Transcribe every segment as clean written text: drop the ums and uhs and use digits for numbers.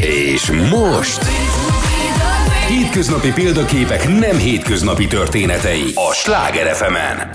És most... Hétköznapi példaképek nem hétköznapi történetei a Sláger FM-en.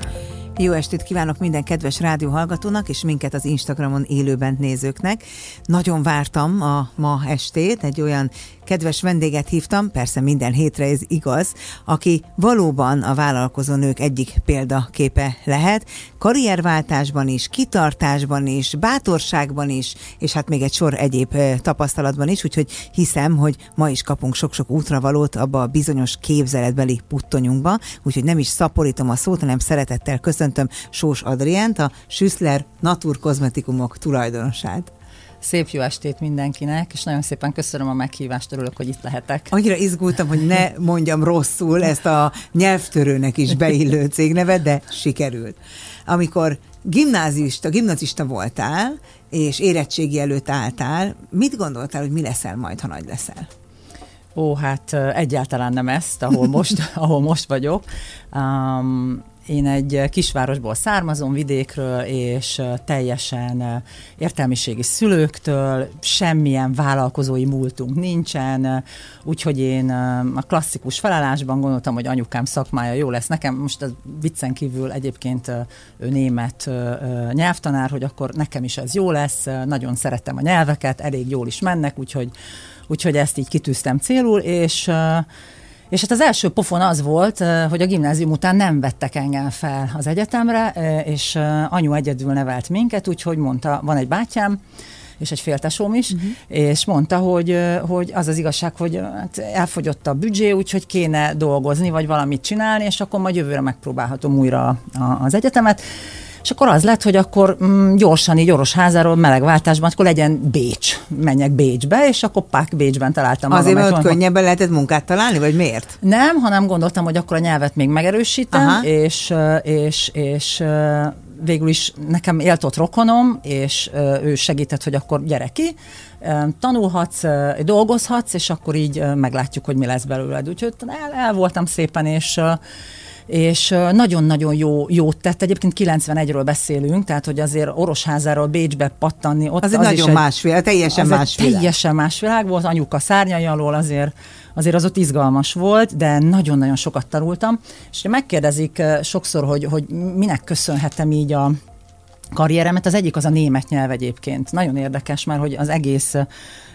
Jó estét kívánok minden kedves rádióhallgatónak, és minket az Instagramon élőben nézőknek. Nagyon vártam a ma estét, egy olyan kedves vendéget hívtam, persze minden hétre ez igaz, aki valóban a vállalkozónők egyik példaképe lehet, karrierváltásban is, kitartásban is, bátorságban is, és hát még egy sor egyéb tapasztalatban is, úgyhogy hiszem, hogy ma is kapunk sok-sok útravalót abba a bizonyos képzeletbeli puttonyunkba, úgyhogy nem is szaporítom a szót, hanem szeretettel köszöntöm Soós Adriennt, a Schüßler Naturkozmetikumok tulajdonosát. Szép jó estét mindenkinek, és nagyon szépen köszönöm a meghívást, örülök, hogy itt lehetek. Annyira izgultam, hogy ne mondjam rosszul ezt a nyelvtörőnek is beillő cégnevet, de sikerült. Amikor gimnazista voltál, és érettségi előtt álltál, mit gondoltál, hogy mi leszel majd, ha nagy leszel? Ó, hát egyáltalán nem ezt, ahol most vagyok. Én egy kisvárosból származom, vidékről, és teljesen értelmiségi szülőktől, semmilyen vállalkozói múltunk nincsen, úgyhogy én a klasszikus felállásban gondoltam, hogy anyukám szakmája jó lesz nekem, most a viccen kívül egyébként ő német nyelvtanár, hogy akkor nekem is ez jó lesz, nagyon szeretem a nyelveket, elég jól is mennek, úgyhogy ezt így kitűztem célul, és hát az első pofon az volt, hogy a gimnázium után nem vettek engem fel az egyetemre, és anyu egyedül nevelt minket, úgyhogy mondta, van egy bátyám, és egy féltesóm is, és mondta, hogy az az igazság, hogy elfogyott a büdzsé, úgyhogy kéne dolgozni, vagy valamit csinálni, és akkor majd jövőre megpróbálhatom újra az egyetemet. És akkor az lett, hogy akkor gyorsan így Orosházáról melegváltásban, akkor legyen Bécs, menjek Bécsbe, és akkor pák Bécsben találtam magam. Azért, mert ott könnyebben lehetett munkát találni, vagy miért? Nem, hanem gondoltam, hogy akkor a nyelvet még megerősítem, és végül is nekem élt ott rokonom, és ő segített, hogy akkor gyere ki, tanulhatsz, dolgozhatsz, és akkor így meglátjuk, hogy mi lesz belőled. Úgyhogy el voltam szépen, és nagyon-nagyon jót tett. Egyébként 91-ről beszélünk, tehát hogy azért Orosházáról Bécsbe pattanni. Ott az nagyon más világ, teljesen más világ. Teljesen más világ volt, anyuka szárnyai alól azért az ott izgalmas volt, de nagyon-nagyon sokat tanultam. És megkérdezik sokszor, hogy minek köszönhetem így a karrieremet. Az egyik az a német nyelv egyébként. Nagyon érdekes már, hogy az egész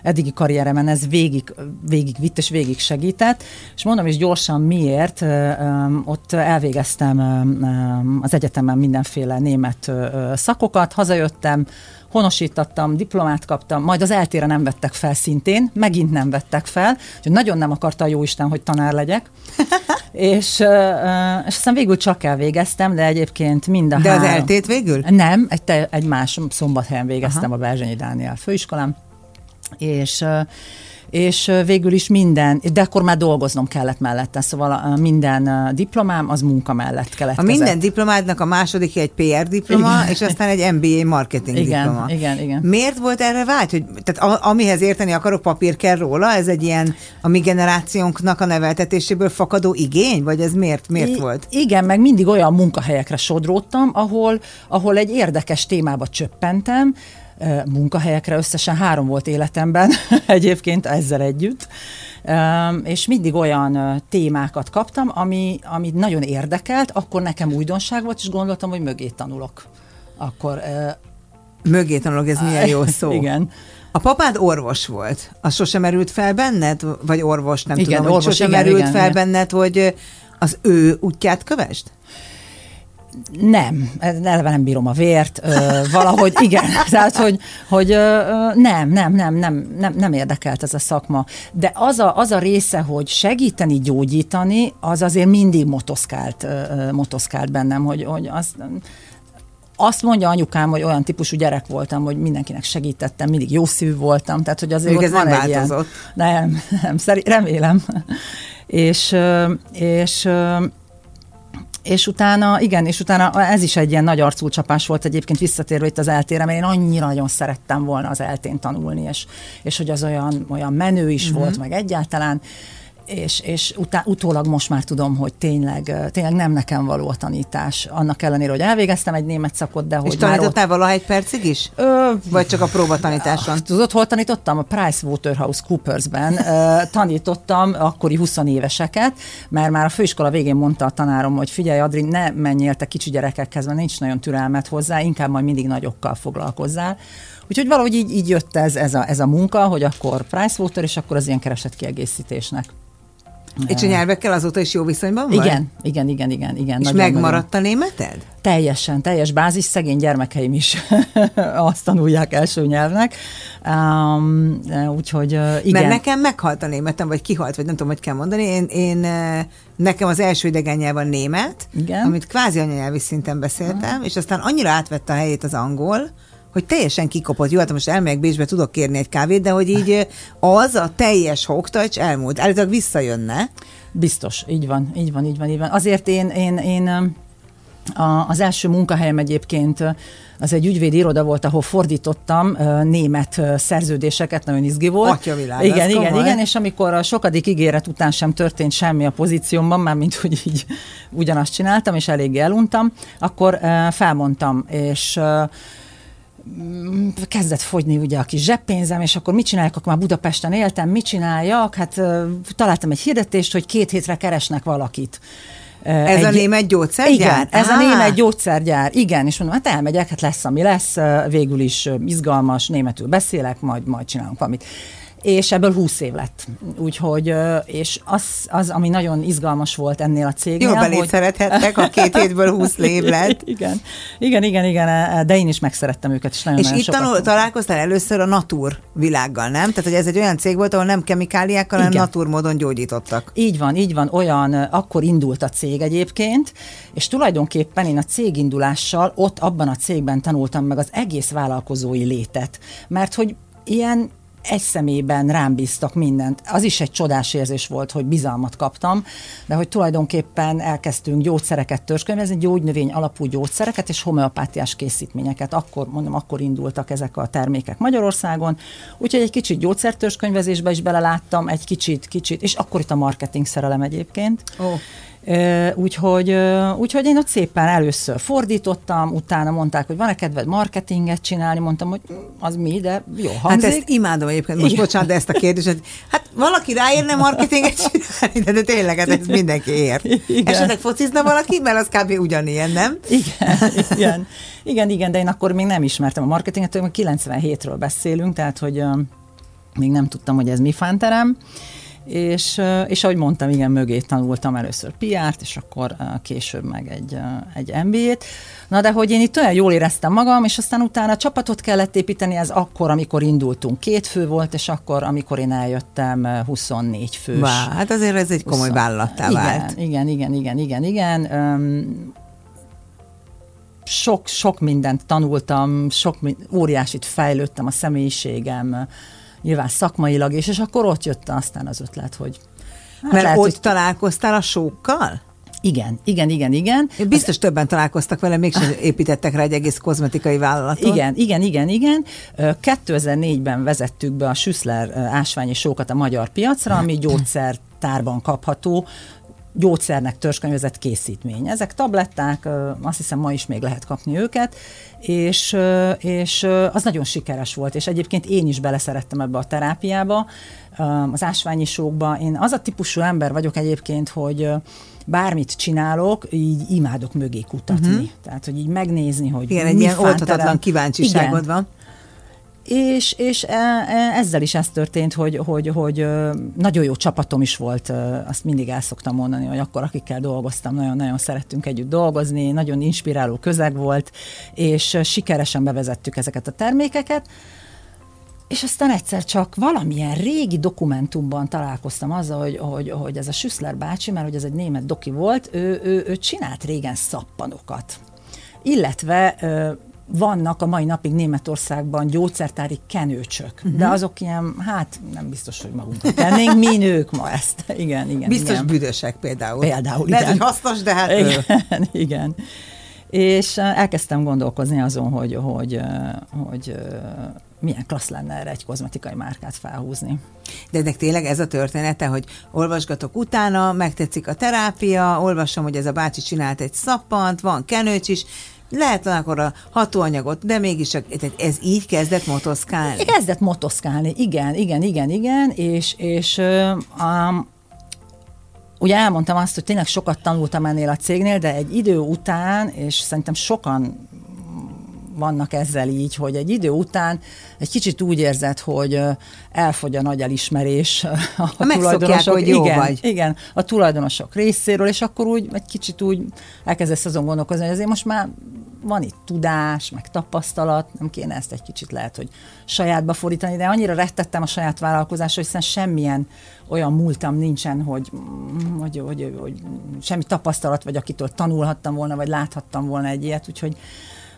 eddigi karrieremen ez végig vitt és végig segített, és mondom is gyorsan miért, ott elvégeztem az egyetemen mindenféle német szakokat, hazajöttem, honosítattam, diplomát kaptam, majd az eltére nem vettek fel szintén, megint nem vettek fel, úgyhogy nagyon nem akarta a jóisten, hogy tanár legyek, és aztán végül csak elvégeztem, de egyébként mind a három. De az eltét végül? Nem, egy más Szombathelyen végeztem. Aha. A Berzsényi Dániel főiskolán, és végül is minden, de akkor már dolgoznom kellett mellette, szóval minden diplomám az munka mellett keletkezett. A minden diplomádnak a második egy PR diploma, igen. És aztán egy MBA marketing, igen, diploma. Igen. Miért volt erre vágy? Hogy, tehát amihez érteni akarok, papír kell róla, ez egy ilyen a mi generációnknak a neveltetéséből fakadó igény? Vagy ez miért volt? Igen, meg mindig olyan munkahelyekre sodródtam, ahol egy érdekes témába csöppentem, munkahelyekre, összesen 3 volt életemben egyébként ezzel együtt, és mindig olyan témákat kaptam, ami nagyon érdekelt, akkor nekem újdonság volt, és gondoltam, hogy mögé tanulok. Akkor mögé tanulok, ez milyen jó szó. Igen. A papád orvos volt, az sosem erült fel benned, vagy orvos, nem igen, tudom, orvos, hogy sosem erült fel benned, hogy az ő útját kövesd? Nem, eleve nem bírom a vért, valahogy igen, tehát hogy nem érdekelt ez a szakma. De az a része, hogy segíteni, gyógyítani, az azért mindig motoszkált bennem, hogy azt mondja anyukám, hogy olyan típusú gyerek voltam, hogy mindenkinek segítettem, mindig jó szívű voltam, tehát hogy azért ez nem változott. Nem, remélem. És utána, igen, ez is egy ilyen nagy arculcsapás volt egyébként visszatérve itt az eltére, mert én annyira nagyon szerettem volna az eltén tanulni, és hogy az olyan menő is volt, meg egyáltalán, és utólag most már tudom, hogy tényleg nem nekem való a tanítás. Annak ellenére, hogy elvégeztem egy német szakot, de hogy és már tanítottál ott... valaha egy percig is? Vagy csak a próbatanításon? Tudod, hol tanítottam? A PricewaterhouseCoopersben tanítottam akkori 20 éveseket, mert már a főiskola végén mondta a tanárom, hogy figyelj, Adri, ne menjél te kicsi gyerekekhez, mert nincs nagyon türelmet hozzá, inkább majd mindig nagyokkal foglalkozzál. Úgyhogy valahogy így jött ez a munka, hogy akkor Pricewater, és akkor az ilyen keresett kiegészítésnek. És a nyelvekkel azóta is jó viszonyban vagy? Igen. És megmaradt a németed? Teljesen, teljes bázis, szegény gyermekeim is azt tanulják első nyelvnek. Úgyhogy igen. Mert nekem meghalt a németem, vagy kihalt, vagy nem tudom, hogy kell mondani. Én nekem az első idegen nyelv a német, igen, amit kvázi anyanyelvi szinten beszéltem, és aztán annyira átvette a helyét az angol, hogy teljesen kikopott. Jó, hát most elmegyek Bécsbe, tudok kérni egy kávét, de hogy így az a teljes hoktajcs elmúlt. Állítólag visszajönne. Biztos, így van. Azért én az első munkahelyem egyébként az egy ügyvédi iroda volt, ahol fordítottam német szerződéseket, nagyon izgi volt. Atyavilág, igen, és amikor a sokadik ígéret után sem történt semmi a pozíciómban, mármint hogy így ugyanazt csináltam, és eléggé eluntam, akkor felmondtam, és kezdett fogyni ugye a kis zseppénzem, és akkor mit csináljak, akkor már Budapesten éltem, mit csináljak? Hát találtam egy hirdetést, hogy 2 hétre keresnek valakit. Ez a német gyógyszergyár? Igen, ez a német gyógyszergyár, igen, és mondom, hát elmegyek, hát lesz, ami lesz, végül is izgalmas, németül beszélek, majd csinálunk valamit. És ebből 20 év lett. Úgyhogy, és az ami nagyon izgalmas volt ennél a cégnél. Jó, belé szerethettek, hogy... a 2 hétből 20 év lett. Igen, de én is megszerettem őket, és nagyon sokat. És itt találkoztál először a natur világgal, nem? Tehát, hogy ez egy olyan cég volt, ahol nem kemikáliákkal, hanem naturmódon gyógyítottak. Így van, olyan, akkor indult a cég egyébként, és tulajdonképpen én a cégindulással ott abban a cégben tanultam meg az egész vállalkozói létet. Mert hogy ilyen egy személyben rám bíztak mindent. Az is egy csodás érzés volt, hogy bizalmat kaptam, de hogy tulajdonképpen elkezdtünk gyógyszereket törzskönyvezni, gyógynövény alapú gyógyszereket és homeopátiás készítményeket. Akkor indultak ezek a termékek Magyarországon. Úgyhogy egy kicsit gyógyszertörzskönyvezésbe is beleláttam, egy kicsit, és akkor itt a marketing szerelem egyébként. Úgyhogy én ott szépen először fordítottam, utána mondták, hogy van-e kedved marketinget csinálni, mondtam, hogy az mi, de jó hangzik. Hát ezt imádom egyébként, most bocsánat, de ezt a kérdést, hát valaki ráérne marketinget csinálni, de tényleg hát ez mindenki ért. Igen. Esetleg focizna valaki, mert az kb. Ugyanilyen, nem? Igen, de én akkor még nem ismertem a marketinget, hogy 97-ről beszélünk, tehát hogy még nem tudtam, hogy ez mi fánterem. És ahogy mondtam, igen, mögé tanultam először PR-t, és akkor később meg egy MBA-t. Na de hogy én itt olyan jól éreztem magam, és aztán utána csapatot kellett építeni, ez akkor, amikor indultunk 2 fő volt, és akkor, amikor én eljöttem 24 fős. Vá, hát azért ez egy komoly vállalattá vált. Igen. Sok mindent tanultam, óriásit fejlődtem a személyiségem, nyilván szakmailag, és akkor ott jött aztán az ötlet, hogy... Hát mert lehet, ott hogy... találkoztál a sókkal? Igen. Biztos többen találkoztak vele, mégsem építettek rá egy egész kozmetikai vállalatot. Igen. 2004-ben vezettük be a Schüßler ásványi sókat a magyar piacra, ami gyógyszertárban kapható, gyógyszernek törzskönyvezett készítmény. Ezek tabletták, azt hiszem ma is még lehet kapni őket, és az nagyon sikeres volt, és egyébként én is beleszerettem ebbe a terápiába, az ásványi sókba. Én az a típusú ember vagyok egyébként, hogy bármit csinálok, így imádok mögé kutatni. Tehát, hogy így megnézni, hogy igen, egy ilyen oltatatlan kíváncsiságod van. És ezzel is ez történt, hogy nagyon jó csapatom is volt, azt mindig el szoktam mondani, hogy akkor akikkel dolgoztam, nagyon-nagyon szerettünk együtt dolgozni, nagyon inspiráló közeg volt, és sikeresen bevezettük ezeket a termékeket, és aztán egyszer csak valamilyen régi dokumentumban találkoztam azzal, hogy ez a Schüssler bácsi, mert hogy ez egy német doki volt, ő csinált régen szappanokat, illetve... vannak a mai napig Németországban gyógyszertári kenőcsök, de azok ilyen, hát nem biztos, hogy magunkra tennénk, mi nők ma ezt. Igen. Biztos igen. Büdösek például. Lehet, hogy hasznos, de hát... Igen. És elkezdtem gondolkozni azon, hogy milyen klassz lenne erre egy kozmetikai márkát felhúzni. De ennek tényleg ez a története, hogy olvasgatok utána, megtetszik a terápia, olvasom, hogy ez a bácsi csinált egy szappant, van kenőcs is, lehet akkor a hatóanyagot, de mégis ez így kezdett motoszkálni? Kezdett motoszkálni, igen, és ugye elmondtam azt, hogy tényleg sokat tanultam ennél a cégnél, de egy idő után, és szerintem sokan vannak ezzel így, hogy egy idő után egy kicsit úgy érzed, hogy elfogy a nagy elismerés a tulajdonosok, hogy jó vagy. Igen, a tulajdonosok részéről, és akkor úgy egy kicsit úgy elkezdesz azon gondolkozni, hogy azért most már van itt tudás, meg tapasztalat, nem kéne ezt egy kicsit lehet, hogy sajátba fordítani, de annyira rettettem a saját vállalkozásra, hiszen semmilyen olyan múltam nincsen, hogy semmi tapasztalat, vagy akitől tanulhattam volna, vagy láthattam volna egy ilyet,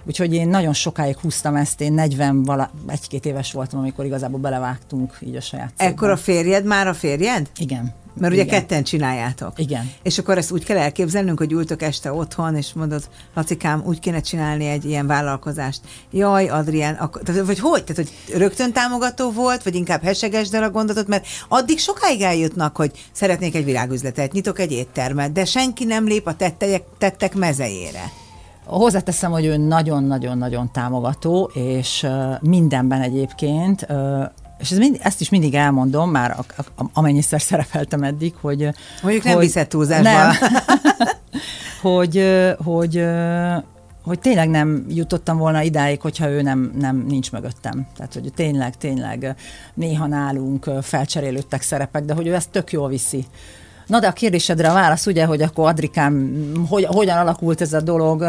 úgyhogy én nagyon sokáig húztam ezt, én 41-2 éves voltam, amikor igazából belevágtunk így a saját cégben. Ekkor a férjed, már a férjed? Igen. Mert ugye ketten csináljátok. Igen. És akkor ezt úgy kell elképzelnünk, hogy ültök este otthon, és mondod, Lacikám, úgy kéne csinálni egy ilyen vállalkozást. Jaj, Adrienn, vagy hogy? Tehát, hogy rögtön támogató volt, vagy inkább hesegesd el a gondotot, mert addig sokáig eljutnak, hogy szeretnék egy virágüzletet, nyitok egy éttermet, de senki nem lép a tettek mezejére. Hozzáteszem, hogy ő nagyon-nagyon-nagyon támogató, és mindenben egyébként, és ezt is mindig elmondom, már amennyiszer szerepeltem eddig, hogy... Mondjuk nem viszed túlzásban. hogy tényleg nem jutottam volna idáig, hogyha ő nem nincs mögöttem. Tehát, hogy tényleg néha nálunk felcserélődtek szerepek, de hogy ő ezt tök jól viszi. Na de a kérdésedre a válasz, ugye, hogy akkor Adrikám, hogyan alakult ez a dolog?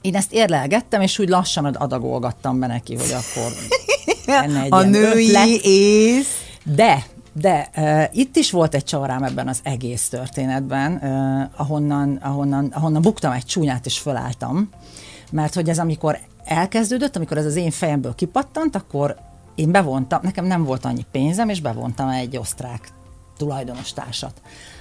Én ezt érlelgettem, és úgy lassan adagolgattam be neki, hogy akkor lenne egy a női ötlet. Ész. De itt is volt egy csavarám ebben az egész történetben, ahonnan buktam egy csúnyát, és fölálltam. Mert hogy ez amikor elkezdődött, amikor ez az én fejemből kipattant, akkor én bevontam, nekem nem volt annyi pénzem, és bevontam egy osztrák tulajdonos társat.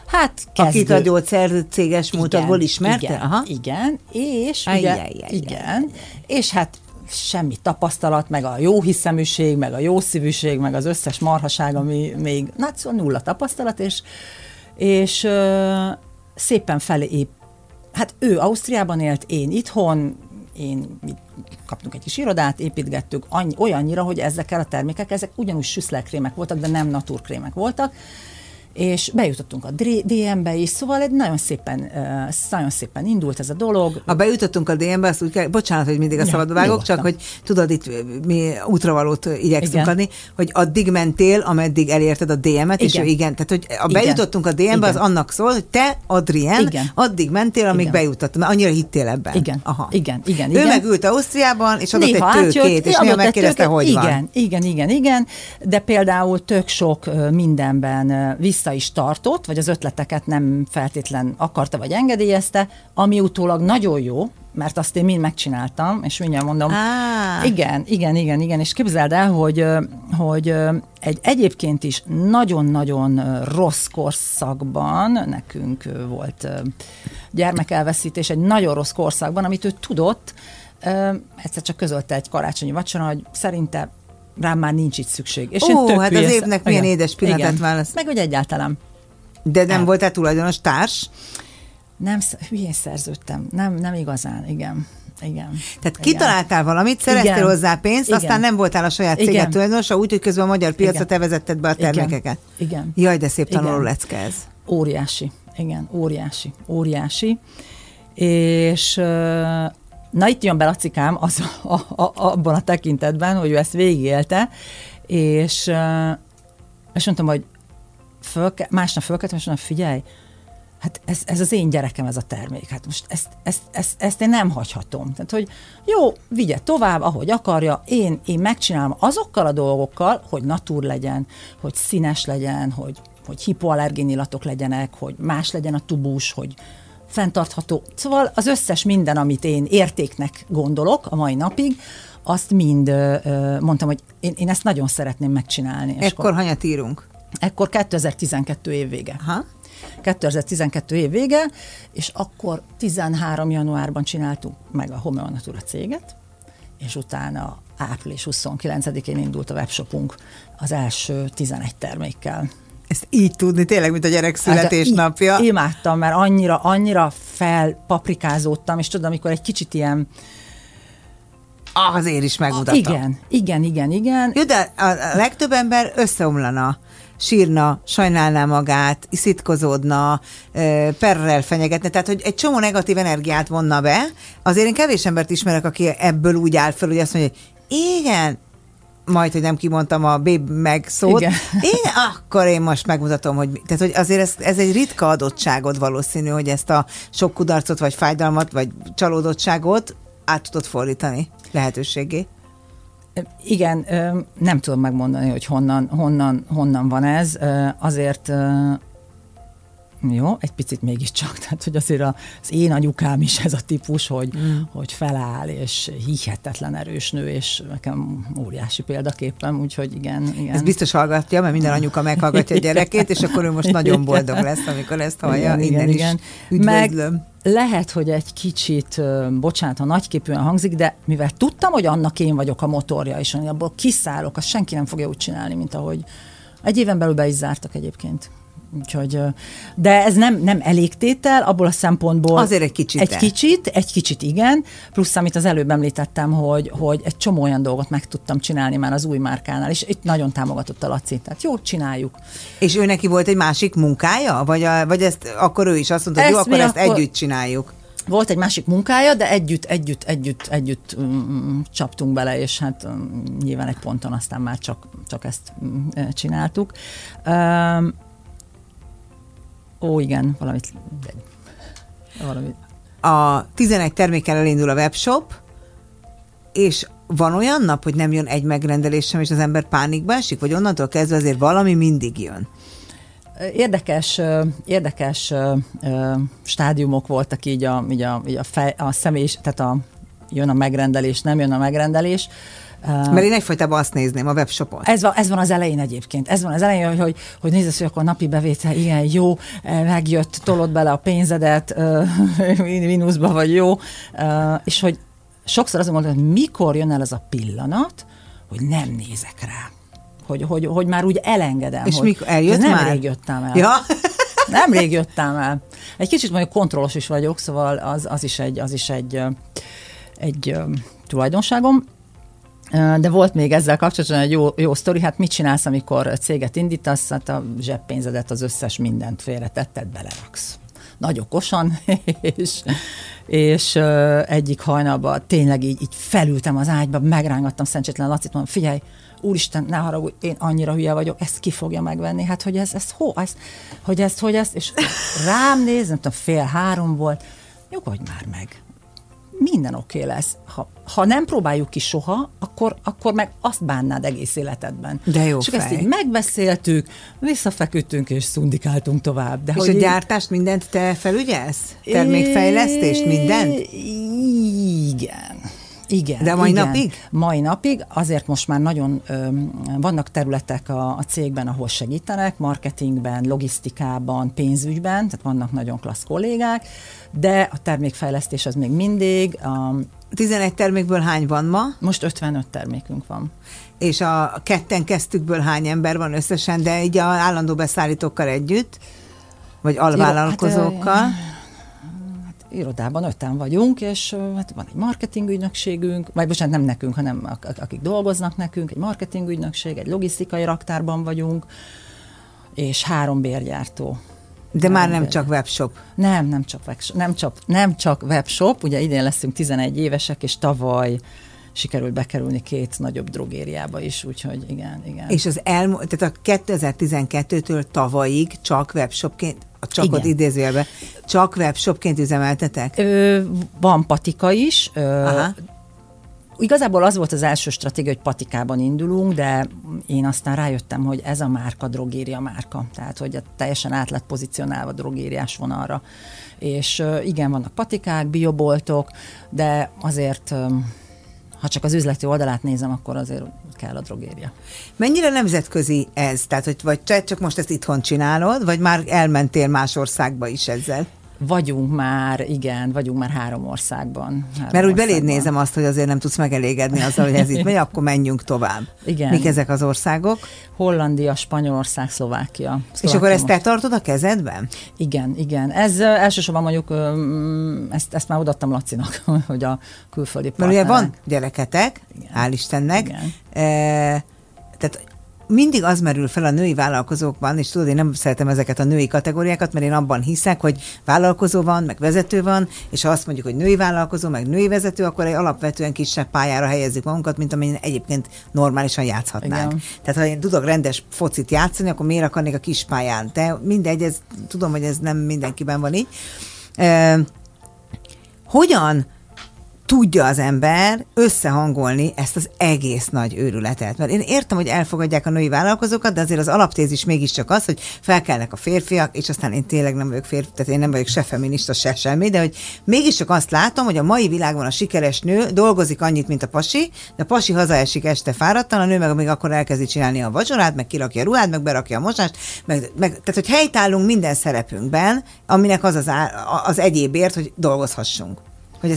Hát kezdő. Akit a gyógyszercéges múltadból ismerte? Igen, aha. Igen, és ugye, igen, és hát semmi tapasztalat, meg a jó hiszeműség, meg a jó szívűség, meg az összes marhaság, ami még, szóval nulla tapasztalat, és szépen felé, hát ő Ausztriában élt, én itthon, kaptunk egy kis irodát, építgettük olyannyira, hogy ezekkel a termékek, ezek ugyanúgy süszlerkrémek voltak, de nem naturkrémek voltak, és bejutottunk a DM-be is, szóval egy nagyon szépen indult ez a dolog. Ha bejutottunk a DM-be, azt úgy kell, bocsánat, hogy mindig a szabadba vágok, csak hogy tudod, itt mi útravalót igyekszünk igen. adni, hogy addig mentél, ameddig elérted a DM-et, és igen, tehát hogy ha bejutottunk a DM-be, igen. az annak szól, hogy te, Adrienn, addig mentél, amíg bejutott, mert annyira hittél ebben. Igen, aha. igen. Ő megült Ausztriában, és adott néha egy tőkét, és néha megkérdezte, hogy van. Igen, de például tök sok mindenben is tartott, vagy az ötleteket nem feltétlen akarta, vagy engedélyezte, ami utólag nagyon jó, mert azt én mind megcsináltam, és mindjárt mondom, igen, és képzeld el, hogy egy egyébként is nagyon-nagyon rossz korszakban, nekünk volt gyermekelveszítés, egy nagyon rossz korszakban, amit ő tudott, egyszer csak közölte egy karácsonyi vacsora, hogy szerinte rám már nincs itt szükség. És hát az évnek milyen édes pillanatát választ. Meg hogy egyáltalán. De nem voltál tulajdonos társ? Nem, hülyén szerződtem. Nem igazán, igen. Tehát kitaláltál valamit, szereztél hozzá pénzt, aztán nem voltál a saját céget tulajdonosa, úgyhogy közben a magyar piacra te vezetted be a termékeket. Igen. Jaj, de szép tanuló lecke ez. Óriási. Igen, óriási. És... Na itt jön be Lacikám abban a tekintetben, hogy ő ezt végigélte, és mondtam, hogy másnap fölkeltem, és mondtam, figyelj, hát ez az én gyerekem, ez a termék, hát most ezt én nem hagyhatom. Tehát, hogy jó, vigye tovább, ahogy akarja, én megcsinálom azokkal a dolgokkal, hogy natur legyen, hogy színes legyen, hogy hipoallergén illatok legyenek, hogy más legyen a tubus, hogy fenntartható. Szóval az összes minden, amit én értéknek gondolok a mai napig, azt mind mondtam, hogy én ezt nagyon szeretném megcsinálni. Ekkor hanyat írunk? Ekkor 2012 év vége. Aha. 2012 év vége, és akkor 13. januárban csináltunk meg a Home Natura céget, és utána április 29-én indult a webshopunk az első 11 termékkel. Ezt így tudni, tényleg, mint a gyerek születésnapja. Hát, imádtam, mert annyira felpaprikázódtam, és tudom, amikor egy kicsit ilyen azért is megmutatom. Igen. Jó, de a legtöbb ember összeomlana, sírna, sajnálná magát, szitkozódna, perrel fenyegetne, tehát hogy egy csomó negatív energiát vonna be. Azért én kevés embert ismerek, aki ebből úgy áll fel, hogy azt mondja, hogy igen, majd, hogy nem kimondtam a babe meg szót, igen, akkor én most megmutatom, hogy, tehát, hogy azért ez egy ritka adottságod valószínű, hogy ezt a sok kudarcot, vagy fájdalmat, vagy csalódottságot át tudod fordítani lehetőségé. Igen, nem tudom megmondani, hogy honnan van ez. Azért jó, egy picit mégiscsak. Tehát, hogy azért az én anyukám is ez a típus, hogy feláll, és hihetetlen erős nő, és nekem óriási példaképem, úgyhogy igen. Ez biztos hallgatja, mert minden anyuka meghallgatja a gyerekét, és akkor ő most nagyon boldog lesz, amikor ezt hallja. Igen. Üdvözlöm. Lehet, hogy egy kicsit, bocsánat, ha nagyképűen hangzik, de mivel tudtam, hogy annak én vagyok a motorja, és abból kiszállok, azt senki nem fogja úgy csinálni, mint ahogy egy éven belül be is zártak egyébként. Úgyhogy, de ez nem elégtétel, abból a szempontból... Azért egy kicsit, igen. Plusz, amit az előbb említettem, hogy egy csomó olyan dolgot meg tudtam csinálni már az új márkánál, és itt nagyon támogatott a Laci, tehát jó, csináljuk. És ő neki volt egy másik munkája? Vagy ezt akkor ő is azt mondta, hogy jó, akkor ezt együtt csináljuk? Volt egy másik munkája, de együtt csaptunk bele, és hát nyilván egy ponton aztán már csak ezt csináltuk. Ó, igen, valamit. A 11 termékkel elindul a webshop, és van olyan nap, hogy nem jön egy megrendelés sem, és az ember pánikba esik, vagy onnantól kezdve azért valami mindig jön? Érdekes stádiumok voltak így a személyis, tehát jön a megrendelés, nem jön a megrendelés. Mert én egyfajtában azt nézném a webshopon. Ez van az elején egyébként. Ez van az elején, hogy nézd azt, hogy akkor napi bevétel, igen, jó, megjött, tolod bele a pénzedet, mínuszba vagy jó. És hogy sokszor azon gondolom, hogy mikor jön el ez a pillanat, hogy nem nézek rá. Hogy már úgy elengedem. És mikor eljött már? Nemrég jöttem el. Ja. Nemrég jöttem el. Egy kicsit mondjuk kontrollos is vagyok, szóval az is egy tulajdonságom. De volt még ezzel kapcsolatban egy jó sztori, hát mit csinálsz, amikor céget indítasz, hát a zseppénzedet, az összes mindent félretetted, beleraksz. Nagy okosan, és egyik hajnalban tényleg így felültem az ágyba, megrángattam szerencsétlen Lacit, mondom, figyelj, úristen, ne haragudj, én annyira hülye vagyok, ezt ki fogja megvenni, hát hogy ezt, és rám néz, nem tudom, 2:30 volt, nyugodj már meg. Minden oké lesz. Ha nem próbáljuk ki soha, akkor meg azt bánnád egész életedben. De jó és fej. Ezt így megbeszéltük, visszafeküdtünk és szundikáltunk tovább. De és hogy a gyártást mindent te felügyelsz? Termékfejlesztést, mindent? Igen. De mai napig? Mai napig, azért most már nagyon vannak területek a cégben, ahol segítenek, marketingben, logisztikában, pénzügyben, tehát vannak nagyon klassz kollégák, de a termékfejlesztés az még mindig. 11 termékből hány van ma? Most 55 termékünk van. És a ketten kezdtükből hány ember van összesen, de így az állandó beszállítókkal együtt, vagy alvállalkozókkal? Irodában 5-en vagyunk, és hát van egy marketingügynökségünk, vagy bocsánat, nem nekünk, hanem akik dolgoznak nekünk, egy marketingügynökség, egy logisztikai raktárban vagyunk, és 3 bérgyártó. De már nem csak webshop. Nem csak webshop, ugye idén leszünk 11 évesek, és tavaly sikerült bekerülni 2 nagyobb drogériába is, úgyhogy igen. És tehát a 2012-től tavalyig csak webshopként, a csakot idézőjelben, csak webshopként üzemeltetek? Van patika is. Igazából az volt az első stratégia, hogy patikában indulunk, de én aztán rájöttem, hogy ez a márka drogéria márka. Tehát, hogy teljesen át lett pozícionálva drogériás vonalra. És igen, vannak patikák, bioboltok, de azért... Ha csak az üzleti oldalát nézem, akkor azért kell a drogéria. Mennyire nemzetközi ez? Tehát, hogy vagy csak most ezt itthon csinálod, vagy már elmentél más országba is ezzel? Vagyunk már 3 országban. Mert úgy beléd nézem azt, hogy azért nem tudsz megelégedni azzal, hogy ez itt megy, akkor menjünk tovább. Igen. Mik ezek az országok? Hollandia, Spanyolország, Szlovákia. És akkor ezt te tartod a kezedben? Igen. Ez elsősorban mondjuk, ezt már odaadtam Lacinak, hogy a külföldi partnerek. Mert ugye van gyereketek, igen. Hál' Istennek. Igen. Tehát mindig az merül fel a női vállalkozókban, és tudod, én nem szeretem ezeket a női kategóriákat, mert én abban hiszek, hogy vállalkozó van, meg vezető van, és ha azt mondjuk, hogy női vállalkozó, meg női vezető, akkor egy alapvetően kisebb pályára helyezzük magunkat, mint amelyen egyébként normálisan játszhatnánk. Igen. Tehát ha én tudok rendes focit játszani, akkor miért akarnék a kis pályán? Te mindegy, ez, tudom, hogy ez nem mindenkiben van így. Hogyan tudja az ember összehangolni ezt az egész nagy őrületet? Mert én értem, hogy elfogadják a női vállalkozókat, de azért az alaptézis mégiscsak az, hogy felkelnek a férfiak, és aztán én tényleg nem vagyok férfi, tehát én nem vagyok se feminista, se semmi, de hogy mégiscsak azt látom, hogy a mai világban a sikeres nő dolgozik annyit, mint a pasi, de a pasi hazaesik este fáradtan, a nő meg még akkor elkezdi csinálni a vacsorát, meg kirakja a ruhát, meg berakja a mosást, tehát hogy helytállunk minden szerepünkben, aminek az az egyébért, hogy dolgozhassunk. Hogy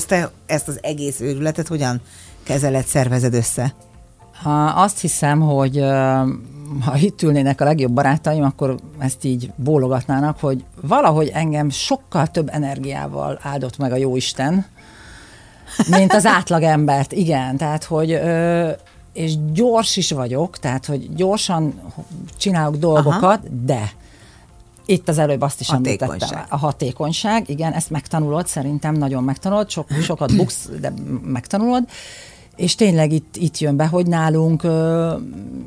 ezt az egész őrületet hogyan kezeled, szervezed össze? Azt hiszem, hogy ha itt ülnének a legjobb barátaim, akkor ezt így bólogatnának, hogy valahogy engem sokkal több energiával áldott meg a Jóisten, mint az átlagembert. Igen, tehát hogy... és gyors is vagyok, tehát hogy gyorsan csinálok dolgokat, aha. De... Itt az előbb azt is említettem. A hatékonyság. Igen, ezt megtanulod, szerintem nagyon megtanulod, sokat buksz, de megtanulod. És tényleg itt jön be, hogy nálunk,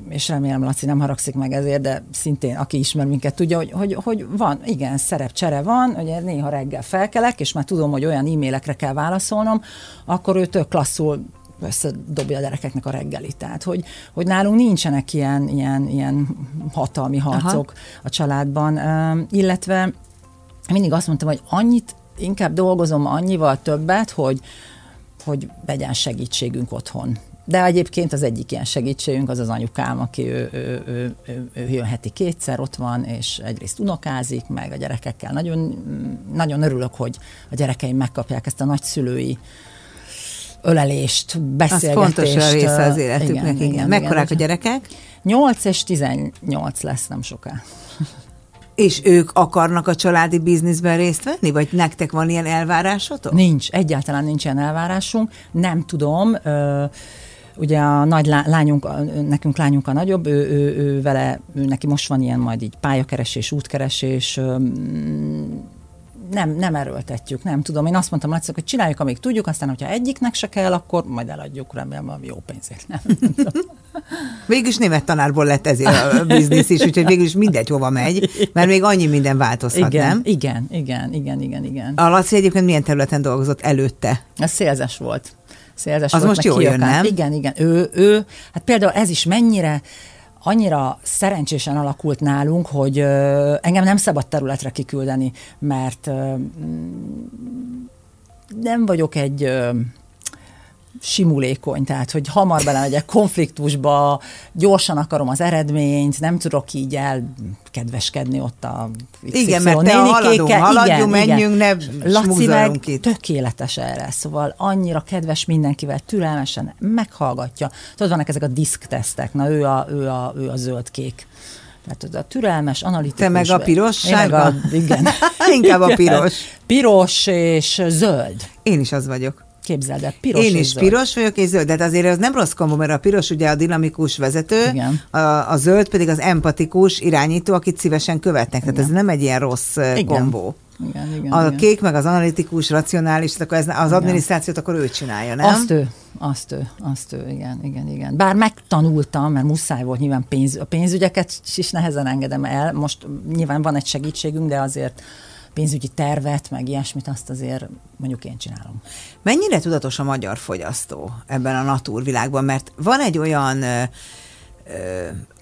és remélem Laci nem haragszik meg ezért, de szintén aki ismer minket tudja, hogy van, igen, szerepcsere van, ugye néha reggel felkelek, és már tudom, hogy olyan e-mailekre kell válaszolnom, akkor ő tök klasszul összedobja a gyerekeknek a reggelit. Tehát, hogy nálunk nincsenek ilyen hatalmi harcok, aha, a családban. Illetve mindig azt mondtam, hogy annyit, inkább dolgozom annyival többet, hogy legyen segítségünk otthon. De egyébként az egyik ilyen segítségünk az anyukám, aki ő jön heti 2-szer, ott van, és egyrészt unokázik, meg a gyerekekkel. Nagyon, nagyon örülök, hogy a gyerekeim megkapják ezt a nagyszülői ölelést, beszélgetést. Az fontos a része az életüknek, igen. Mekkorák a gyerekek? 8 és 18 lesz nem soká. És ők akarnak a családi bizniszben részt venni? Vagy nektek van ilyen elvárásotok? Nincs, egyáltalán nincs ilyen elvárásunk. Nem tudom, ugye a nagy lányunk, nekünk lányunk a nagyobb, ő vele, neki most van ilyen majd így pályakeresés, útkeresés, nem erőltetjük, nem tudom. Én azt mondtam Lacinak, hogy csináljuk, amíg tudjuk, aztán, hogyha egyiknek se kell, akkor majd eladjuk, remélem, a jó pénzért. Végülis német tanárból lett ezért a biznisz is, úgyhogy végülis mindegy, hova megy, mert még annyi minden változhat, igen, nem? Igen. A Laci egyébként milyen területen dolgozott előtte? A szélzes volt. Az most jól jön, nem? Igen. Ő, hát például ez is mennyire... Annyira szerencsésen alakult nálunk, hogy engem nem szabad területre kiküldeni, mert nem vagyok egy simulékony, tehát hogy hamar belemegyek konfliktusba, gyorsan akarom az eredményt, nem tudok így elkedveskedni ott a... Igen, mert te haladjunk, menjünk, ne smúzzalunk ki. Tökéletes erre, szóval annyira kedves mindenkivel, türelmesen meghallgatja. Tudod, vannak ezek a diszktesztek, na ő a zöld-kék. Tehát a türelmes, analitikus. Te meg a piros sárga? Igen. Inkább a piros. Piros és zöld. Én is az vagyok. Képzeld el, piros. Én is piros vagyok és zöld, de azért az nem rossz kombó, mert a piros ugye a dinamikus vezető, a zöld pedig az empatikus irányító, akit szívesen követnek. Igen. Tehát ez nem egy ilyen rossz kombó. Igen, a kék meg az analitikus, racionális, akkor ez, az adminisztrációt akkor ő csinálja, nem? Azt ő, igen. Bár megtanultam, mert muszáj volt nyilván a pénzügyeket is nehezen engedem el. Most nyilván van egy segítségünk, de azért pénzügyi tervet, meg ilyesmit, azt azért mondjuk én csinálom. Mennyire tudatos a magyar fogyasztó ebben a naturvilágban? Mert van egy olyan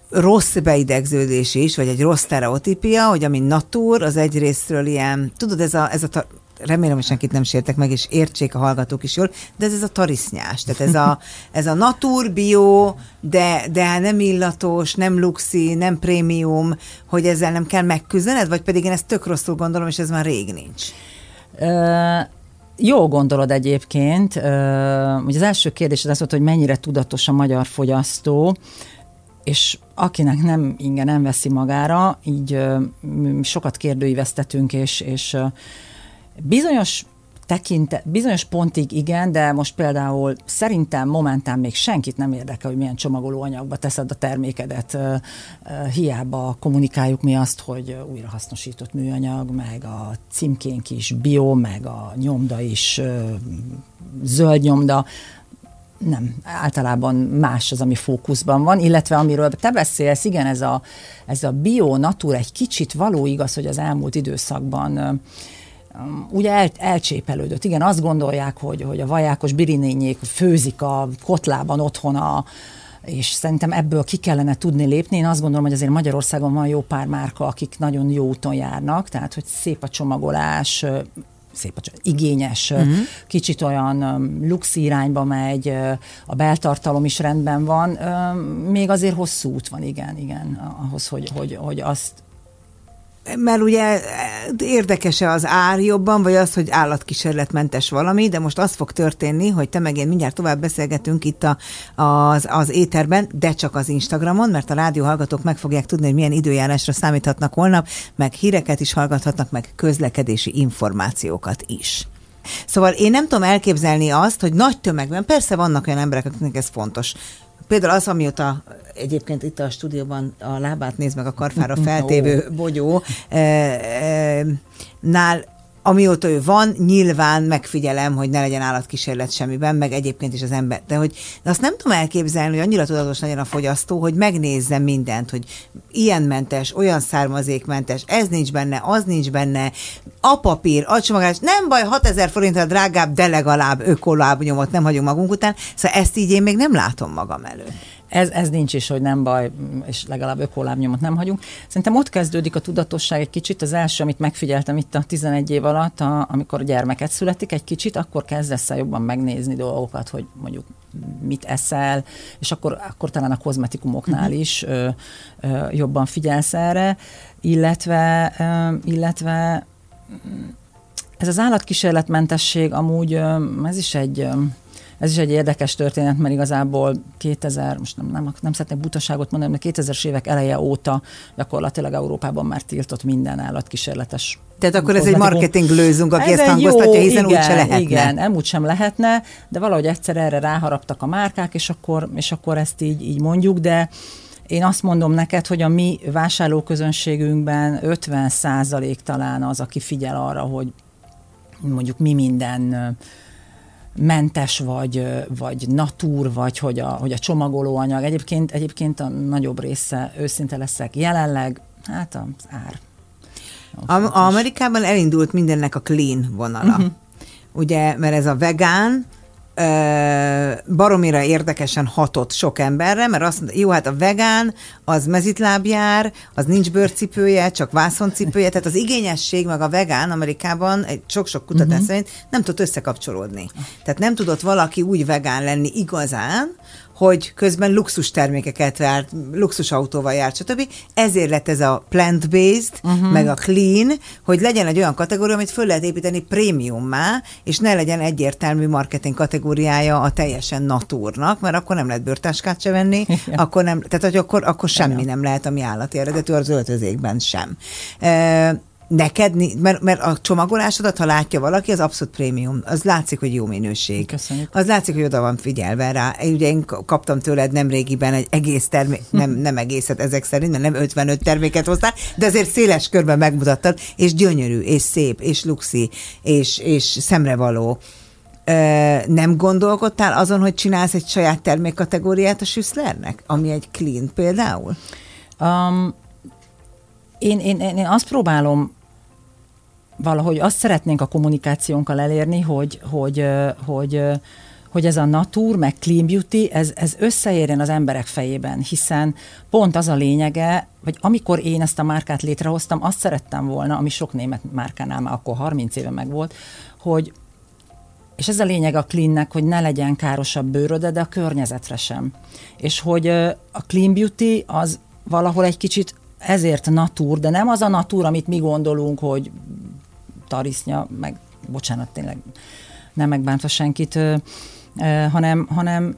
rossz beidegződés is, vagy egy rossz sztereotípia, hogy ami natur, az egyrésztről ilyen, tudod, ez a remélem, hogy senkit nem sértek meg, és értsék a hallgatók is jól, de ez a tarisznyás. Tehát ez a natur, bio, de nem illatos, nem luxi, nem prémium, hogy ezzel nem kell megküzdened, vagy pedig én ezt tök rosszul gondolom, és ez már rég nincs. Jól gondolod egyébként, ugye az első kérdés az volt, hogy mennyire tudatos a magyar fogyasztó, és akinek nem inge, nem veszi magára, így sokat kérdőíveztetünk, és bizonyos pontig igen, de most például szerintem momentán még senkit nem érdekel, hogy milyen csomagolóanyagba teszed a termékedet. Hiába kommunikáljuk mi azt, hogy újrahasznosított műanyag, meg a címkénk is bio, meg a nyomda is zöld nyomda. Nem, általában más az, ami fókuszban van, illetve amiről te beszélsz, igen, ez a bio natura egy kicsit való igaz, hogy az elmúlt időszakban ugye elcsépelődött. Igen, azt gondolják, hogy a vajákos birinényék főzik a kotlában otthon, és szerintem ebből ki kellene tudni lépni. Én azt gondolom, hogy azért Magyarországon van jó pár márka, akik nagyon jó úton járnak, tehát hogy szép a csomagolás, igényes, kicsit olyan lux irányba megy, a beltartalom is rendben van. Még azért hosszú út van, igen, ahhoz, hogy azt... Mert ugye érdekes-e az ár jobban, vagy az, hogy állatkísérletmentes valami, de most az fog történni, hogy te meg én mindjárt tovább beszélgetünk itt az éterben, de csak az Instagramon, mert a rádióhallgatók meg fogják tudni, hogy milyen időjárásra számíthatnak holnap, meg híreket is hallgathatnak, meg közlekedési információkat is. Szóval én nem tudom elképzelni azt, hogy nagy tömegben, persze vannak olyan emberek, akiknek ez fontos. Például az, amióta egyébként itt a stúdióban a lábát néz meg a karfára feltévő bogyó, nál, amióta ő van, nyilván megfigyelem, hogy ne legyen állatkísérlet semmiben, meg egyébként is az ember. De azt nem tudom elképzelni, hogy annyira tudatos legyen a fogyasztó, hogy megnézze mindent, hogy ilyen mentes, olyan származékmentes, ez nincs benne, az nincs benne, a papír, a csomagolás, nem baj, 6000 forintra drágább, de legalább ökolábnyomot nem hagyunk magunk után, szóval ezt így én még nem látom magam előtt. Ez nincs is, hogy nem baj, és legalább ökolábnyomot nem hagyunk. Szerintem ott kezdődik a tudatosság egy kicsit. Az első, amit megfigyeltem itt a 11 év alatt, amikor a gyermeket születik egy kicsit, akkor kezdesz el jobban megnézni dolgokat, hogy mondjuk mit eszel, és akkor talán a kozmetikumoknál is jobban figyelsz erre, illetve ez az állatkísérletmentesség amúgy, ez is egy érdekes történet, mert igazából 2000, most nem szeretnék butaságot mondani, de 2000-es évek eleje óta gyakorlatilag Európában már tiltott minden állatkísérletes. Tehát akkor ez egy marketing lőzünk, aki ezt hangoztatja, hiszen úgysem lehetne. Igen, úgysem lehetne, de valahogy egyszer erre ráharaptak a márkák, és akkor ezt így mondjuk, de én azt mondom neked, hogy a mi vásárlóközönségünkben 50% talán az, aki figyel arra, hogy mondjuk mi minden mentes vagy natur, vagy hogy a csomagolóanyag. Egyébként a nagyobb része, őszinte leszek, jelenleg, hát az ár. Amerikában elindult mindennek a clean vonala. Uh-huh. Ugye, mert ez a vegán baromira érdekesen hatott sok emberre, mert azt mondta, jó, hát a vegán, az mezitláb jár, az nincs bőrcipője, csak vászoncipője, tehát az igényesség meg a vegán Amerikában egy sok-sok kutatás szerint nem tudott összekapcsolódni. Tehát nem tudott valaki úgy vegán lenni igazán, hogy közben luxus termékeket várt, luxus autóval járt, stb. Ezért lett ez a plant-based, meg a clean, hogy legyen egy olyan kategória, amit föl lehet építeni prémiummá, és ne legyen egyértelmű marketing kategóriája a teljesen natúrnak, mert akkor nem lehet bőrtáskát se venni, akkor nem, tehát hogy akkor semmi nem lehet, ami állati eredetű, az öltözékben sem. Neked, mert a csomagolásodat, ha látja valaki, az abszolút prémium. Az látszik, hogy jó minőség. Köszönjük. Az látszik, hogy oda van figyelve rá. Ugye én kaptam tőled nemrégiben egy egész termék, nem egészet ezek szerint, mert nem 55 terméket hoztál, de azért széles körben megmutattad, és gyönyörű, és szép, és luxi, és szemrevaló. Nem gondolkodtál azon, hogy csinálsz egy saját termékkategóriát a Schüsslernek? Ami egy clean például? Én azt próbálom valahogy, azt szeretnénk a kommunikációnkkal elérni, hogy ez a natur, meg clean beauty, ez összeérjen az emberek fejében, hiszen pont az a lényege, vagy amikor én ezt a márkát létrehoztam, azt szerettem volna, ami sok német márkánál már akkor 30 éve megvolt, hogy, és ez a lényeg a cleannek, hogy ne legyen károsabb bőröd, de a környezetre sem. És hogy a clean beauty az valahol egy kicsit ezért natur, de nem az a natur, amit mi gondolunk, hogy tarisznya, meg bocsánat, tényleg nem megbántva senkit, hanem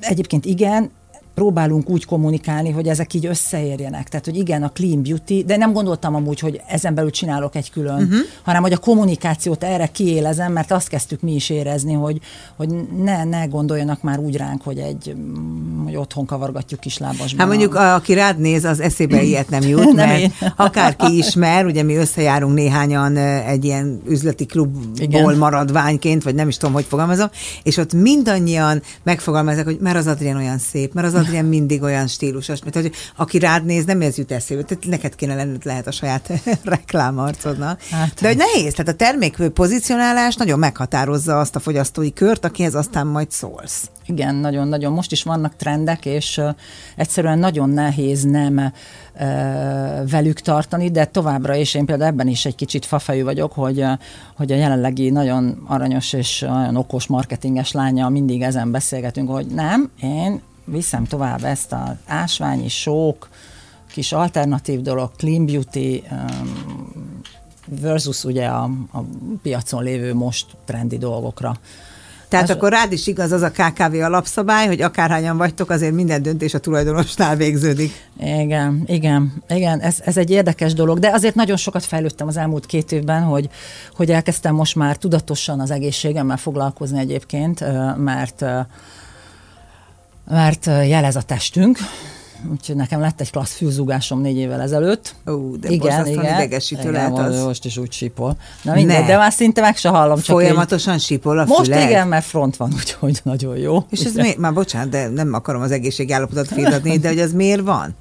egyébként igen, próbálunk úgy kommunikálni, hogy ezek így összeérjenek. Tehát, hogy igen, a clean beauty, de nem gondoltam amúgy, hogy ezen belül csinálok egy külön, hanem, hogy a kommunikációt erre kiélezem, mert azt kezdtük mi is érezni, hogy ne gondoljanak már úgy ránk, hogy hogy otthon kavargatjuk kislábasban. Hát mondjuk, aki rád néz, az eszébe ilyet nem jut, mert akárki ismer, ugye mi összejárunk néhányan egy ilyen üzleti klubból maradványként, vagy nem is tudom, hogy fogalmazom, és ott mindannyian megfogalmazzák, hogy már az Adrienn olyan szép, mert az Adrienn mindig olyan stílusos, mert hogy aki rád néz, nem ez jut eszébe, tehát neked kéne lenni, lehet a saját reklámarcodnak. Hát, de hogy nehéz, tehát a termék pozicionálás nagyon meghatározza azt a fogyasztói kört, akihez aztán majd szólsz. Igen, nagyon-nagyon. Most is vannak trendek, és egyszerűen nagyon nehéz nem velük tartani, de továbbra is, én például ebben is egy kicsit fafejű vagyok, hogy a jelenlegi nagyon aranyos és nagyon okos marketinges lánya, mindig ezen beszélgetünk, hogy nem, én viszem tovább ezt az ásványi sok, kis alternatív dolog, clean beauty versus ugye a piacon lévő most trendi dolgokra. Tehát akkor rád is igaz az a KKV alapszabály, hogy akárhányan vagytok, azért minden döntés a tulajdonosnál végződik. Igen, ez egy érdekes dolog, de azért nagyon sokat fejlődtem az elmúlt 2 évben, hogy elkezdtem most már tudatosan az egészségemmel foglalkozni egyébként, mert jel ez a testünk, úgyhogy nekem lett egy klassz fülzúgásom 4 évvel ezelőtt. De borzasztóan idegesítő lehet az. Most is úgy sípol. Na mindegy, de már szinte meg se hallom. Csak folyamatosan így sípol a füled. Most igen, mert front van, úgyhogy nagyon jó. És ez miért? Már bocsánat, de nem akarom az egészségállapotot féltetni, de hogy ez miért van?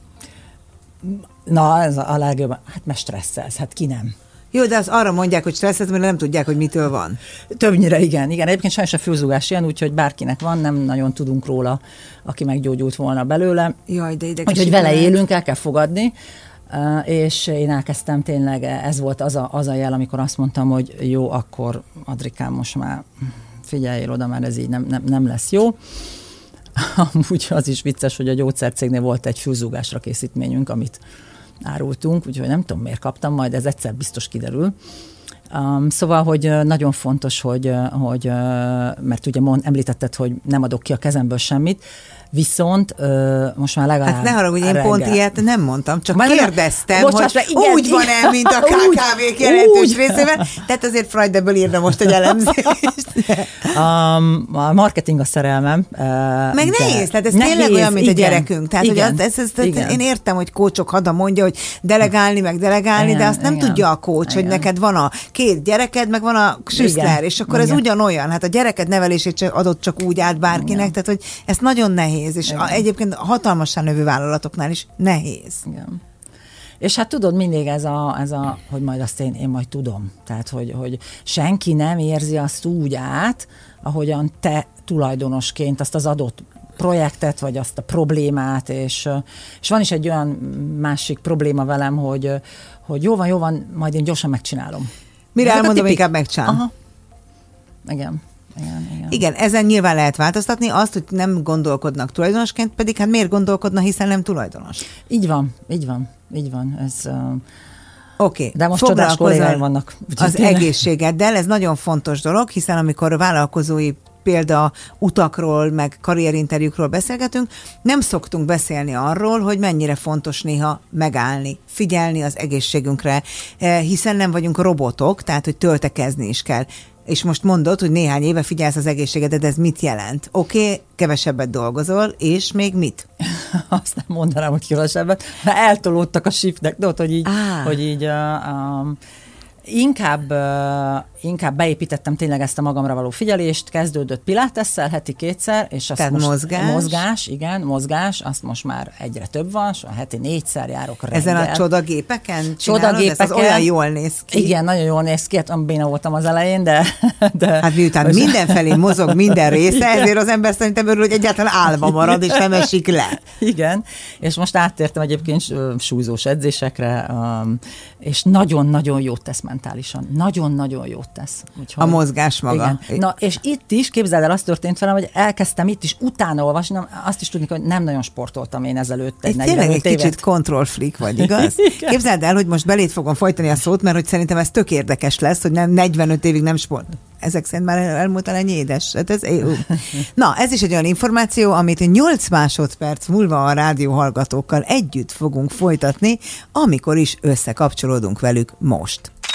Na, ez a legjobb. Hát mert stresszelsz, hát ki nem. Jó, de azt arra mondják, hogy stresszet, mert nem tudják, hogy mitől van. Többnyire igen. Egyébként sajnos a fülzúgás ilyen, úgyhogy bárkinek van, nem nagyon tudunk róla, aki meggyógyult volna belőle. Jaj, de idegesítő. Úgyhogy vele élünk, el kell fogadni. És én elkezdtem tényleg, ez volt az a jel, amikor azt mondtam, hogy jó, akkor Adrikám, most már figyeljél oda, mert ez így nem lesz jó. Amúgy az is vicces, hogy a gyógyszercégnél volt egy fülzúgásra készítményünk, amit árultunk, úgyhogy nem tudom, miért kaptam, majd ez egyszer biztos kiderül. Szóval, hogy nagyon fontos, hogy mert ugye említetted, hogy nem adok ki a kezemből semmit, viszont most már legalább... Hát ne haragudj, én pont ilyet nem mondtam, csak már kérdeztem, hogy igen, úgy van-e, mint a KKV-k jelentős részében, tehát azért Freud ebből írna most egy elemzést. A marketing a szerelmem. Meg nehéz, tehát ez tényleg olyan, mint igen, a gyerekünk. Tehát igen, hogy ezt én értem, hogy kócsok hada mondja, hogy delegálni, igen, de azt nem tudja a kócs, hogy neked van a 2 gyereked, meg van a Schüßler, és akkor ez ugyanolyan. Hát a gyereked nevelését adott csak úgy át bárkinek, tehát hogy ez nagyon nehéz. És egyébként hatalmasan növő vállalatoknál is nehéz. Igen. És hát tudod, mindig ez a hogy majd azt én majd tudom. Tehát, hogy senki nem érzi azt úgy át, ahogyan te tulajdonosként azt az adott projektet, vagy azt a problémát, és van is egy olyan másik probléma velem, hogy jó van, majd én gyorsan megcsinálom. Mire elmondom, inkább megcsinálom. Aha. Igen, ezen nyilván lehet változtatni, azt, hogy nem gondolkodnak tulajdonosként, pedig hát miért gondolkodna, hiszen nem tulajdonos. Így van. Oké. De most csodás kollégái vannak. Az egészségeddel, ez nagyon fontos dolog, hiszen amikor vállalkozói példa utakról, meg karrierinterjúkról beszélgetünk, nem szoktunk beszélni arról, hogy mennyire fontos néha megállni, figyelni az egészségünkre, hiszen nem vagyunk robotok, tehát, hogy töltekezni is kell. És most mondod, hogy néhány éve figyelsz az egészségedet, de ez mit jelent? Oké, kevesebbet dolgozol, és még mit? Azt nem mondanám, hogy kevesebbet, mert eltolódtak a shiftek, de ott, hogy így inkább beépítettem tényleg ezt a magamra való figyelést, kezdődött pilatesszel heti 2-szer, és azt most mozgás, azt most már egyre több van, a heti 4-szer járok reggel. Ezen a csodagépeken, ez olyan jól néz ki. Igen, nagyon jól néz ki, hát béna voltam az elején, de hát miután mindenfelé mozog minden része, ezért az ember szerintem örül, hogy egyáltalán állva marad, és nem esik le. Igen, és most áttértem egyébként súlyzós edzésekre, és nagyon-nagyon jót tesz mentálisan. Nagyon-nagyon jót tesz. Úgyhogy, a mozgás maga. Igen. Na, és itt is, képzeld el, az történt velem, hogy elkezdtem itt is utána olvasni, azt is tudni, hogy nem nagyon sportoltam én ezelőtt. Itt tényleg egy kicsit kontrollfreak vagy, igaz? Képzeld el, hogy most beléd fogom folytani a szót, mert hogy szerintem ez tök érdekes lesz, hogy nem 45 évig nem sport. Ezek szerint már elmúlt el ennyi édes. Hát ez, na, ez is egy olyan információ, amit 8 másodperc múlva a rádióhallgatókkal együtt fogunk folytatni, amikor is összekapcsolódunk velük most.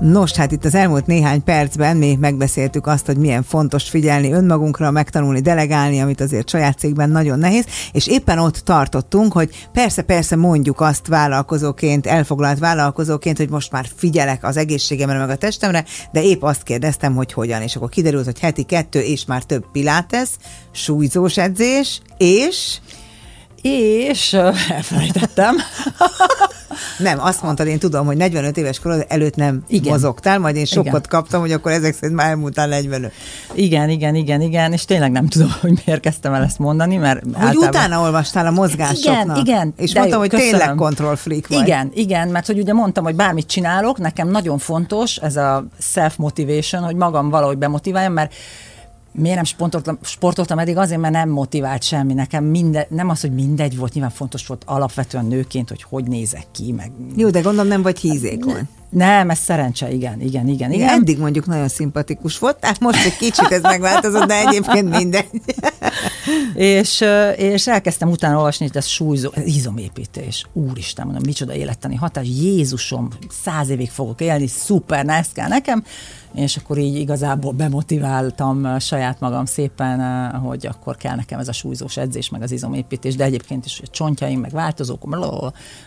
Nos, hát itt az elmúlt néhány percben mi megbeszéltük azt, hogy milyen fontos figyelni önmagunkra, megtanulni, delegálni, amit azért saját cégben nagyon nehéz, és éppen ott tartottunk, hogy persze mondjuk azt vállalkozóként, elfoglalt vállalkozóként, hogy most már figyelek az egészségemre, meg a testemre, de épp azt kérdeztem, hogy hogyan, és akkor kiderült, hogy heti 2 és már több pilates, súlyzós edzés, és elfelejtettem. Nem, azt mondtad, én tudom, hogy 45 éves korod előtt nem igen. mozogtál, majd én sokkot igen. kaptam, hogy akkor ezek szerint már elmúltál 45. Igen, és tényleg nem tudom, hogy miért kezdtem el ezt mondani, mert hogy általában... utána olvastál a mozgásoknak. Igen. És mondtam, hogy köszönöm. Tényleg kontrollfreak vagy. Igen, mert hogy ugye mondtam, hogy bármit csinálok, nekem nagyon fontos ez a self-motivation, hogy magam valahogy bemotiváljam, mert miért nem sportoltam eddig? Azért, mert nem motivált semmi. Nekem nem az, hogy mindegy volt, nyilván fontos volt alapvetően nőként, hogy nézek ki. Meg... Jó, de gondolom nem vagy hízékony. Nem, ez szerencse, igen. Eddig mondjuk nagyon szimpatikus volt, tehát most egy kicsit ez megváltozott, de egyébként mindegy. és elkezdtem utána olvasni, hogy ez izomépítés. Úristen, mondom, micsoda élettani hatás. Jézusom, 100 évig fogok élni, szuper, na ezt kell nekem. És akkor így igazából bemotiváltam saját magam szépen, hogy akkor kell nekem ez a súlyzós edzés, meg az izomépítés, de egyébként is csontjaim, meg változók,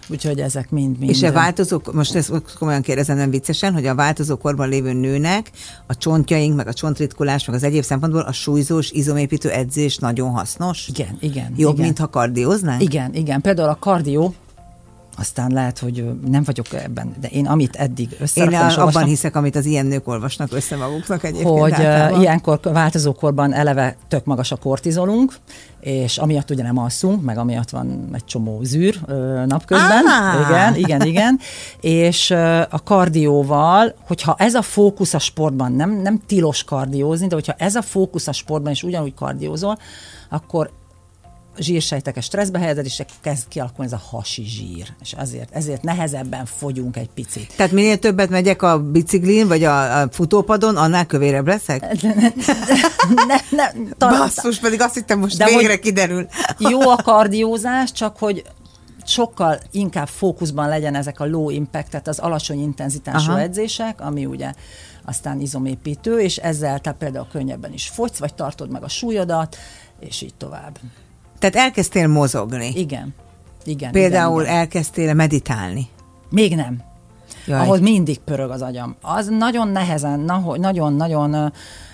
úgyhogy ezek mind. És a változók, most ezt komolyan kérdezem, nem viccesen, hogy a változókorban lévő nőnek a csontjaink, meg a csontritkulás, meg az egyéb szempontból a súlyzós, izomépítő edzés nagyon hasznos. Igen. Jobb, igen. mintha kardióznánk? Igen. Például a kardió, aztán lehet, hogy nem vagyok ebben, de én amit eddig összeraktam... Én abban hiszek, amit az ilyen nők olvasnak össze maguknak egyébként. Hogy általában. Ilyenkor változókorban eleve tök magas a kortizolunk, és amiatt ugye nem alszunk, meg amiatt van egy csomó zűr napközben. Igen. És a kardióval, hogyha ez a fókusz a sportban, nem tilos kardiózni, de hogyha ez a fókusz a sportban és ugyanúgy kardiózol, akkor zsírsejteket stresszbe helyezed, és kezd kialakulni ez a hasi zsír. És ezért nehezebben fogyunk egy picit. Tehát minél többet megyek a biciklin, vagy a futópadon, annál kövérebb leszek? Basszus, pedig azt hittem, most végre kiderül. Jó a kardiózás, csak hogy sokkal inkább fókuszban legyen ezek a low impact, tehát az alacsony intenzitású edzések, ami ugye aztán izomépítő, és ezzel te például könnyebben is fogysz, vagy tartod meg a súlyodat, és így tovább. Tehát elkezdtél mozogni. Igen. Például elkezdtél meditálni. Még nem. Jaj. Ahol mindig pörög az agyam. Az nagyon nehezen, nagyon-nagyon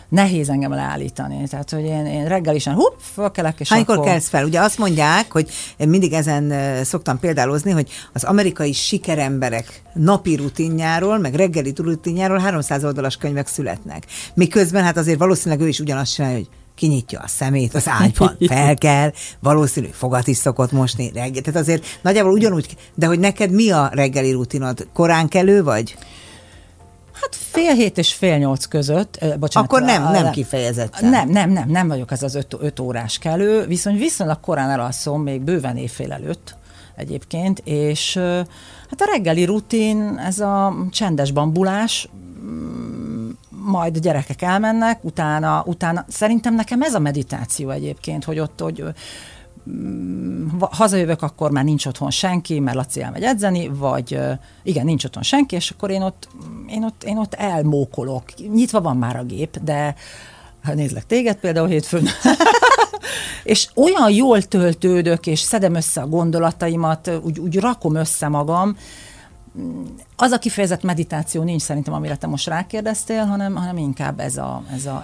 nehéz engem leállítani. Tehát, hogy én reggel is fölkelek, és hánykor akkor... kelsz fel? Ugye azt mondják, hogy én mindig ezen szoktam példálozni, hogy az amerikai sikeremberek napi rutinjáról, meg reggeli rutinjáról 300 oldalas könyvek születnek. Miközben hát azért valószínűleg ő is ugyanazt csinálja, hogy kinyitja a szemét az ágyban, fel kell, valószínű fogat is szokott mosni reggel. Tehát azért nagyjából ugyanúgy, de hogy neked mi a reggeli rutinod? Korán kelő vagy? Hát 6:30 és 7:30 között. Bocsánat, akkor nem kifejezetten. Nem vagyok ez az 5 órás kelő, viszonylag korán elalszom, még bőven éjfél előtt egyébként, és hát a reggeli rutin, ez a csendes bambulás, majd a gyerekek elmennek, utána szerintem nekem ez a meditáció egyébként, hogy ott, hogy hazajövök, akkor már nincs otthon senki, mert Laci elmegy edzeni, vagy igen, nincs otthon senki, és akkor én ott elmókolok. Nyitva van már a gép, de nézlek téged például hétfőn. És olyan jól töltődök, és szedem össze a gondolataimat, úgy rakom össze magam, Az a kifejezett meditáció nincs szerintem, amire te most rákérdeztél, hanem inkább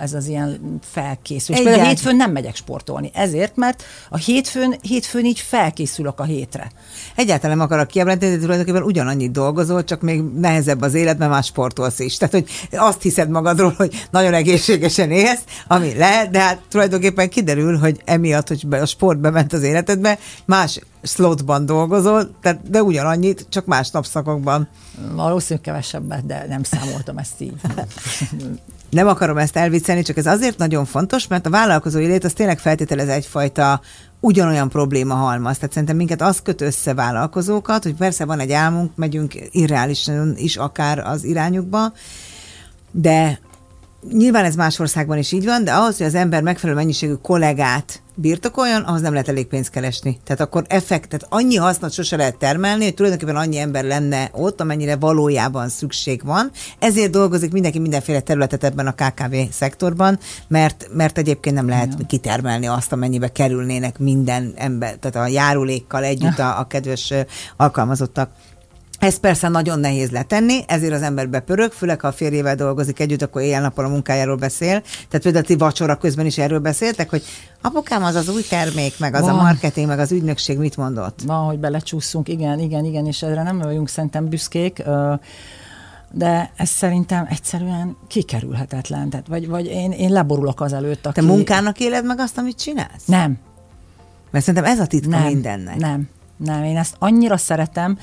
ez az ilyen felkészülés. Például hétfőn nem megyek sportolni, ezért, mert a hétfőn így felkészülök a hétre. Egyáltalán akarok kijelenteni, de tulajdonképpen ugyanannyit dolgozol, csak még nehezebb az élet, mert már sportolsz is. Tehát, hogy azt hiszed magadról, hogy nagyon egészségesen élsz, ami lehet, de hát tulajdonképpen kiderül, hogy emiatt, hogy a sport bement az életedbe, más slotban dolgozol, de ugyanannyit, csak más napszakokban. Valószínűleg kevesebbet, de nem számoltam ezt így. Nem akarom ezt elviccelni, csak ez azért nagyon fontos, mert a vállalkozói lét az tényleg feltételez egyfajta ugyanolyan probléma halmaz. Tehát szerintem minket az köt össze vállalkozókat, hogy persze van egy álmunk, megyünk irreálisan is akár az irányukba, de nyilván ez más országban is így van, de ahhoz, hogy az ember megfelelő mennyiségű kollégát birtokoljon, ahhoz nem lehet elég pénzt keresni. Tehát akkor tehát annyi hasznot sose lehet termelni, hogy tulajdonképpen annyi ember lenne ott, amennyire valójában szükség van. Ezért dolgozik mindenki mindenféle területet ebben a KKV szektorban, mert egyébként nem lehet kitermelni azt, amennyibe kerülnének minden ember, tehát a járulékkal együtt a kedves alkalmazottak. Ez persze nagyon nehéz letenni, ezért az ember bepörög, főleg ha a férjével dolgozik együtt, akkor éjjel-nappal a munkájáról beszél. Tehát például ti vacsora közben is erről beszéltek, hogy apukám, az új termék, meg az a marketing, meg az ügynökség mit mondott? Van, hogy belecsúszunk, igen, és erre nem vagyunk szerintem büszkék, de ez szerintem egyszerűen kikerülhetetlen. Tehát, vagy én leborulok azelőtt, aki... Te munkának éled meg azt, amit csinálsz? Nem. Mert szerintem ez a titka mindennek. Nem, én ezt annyira szeretem.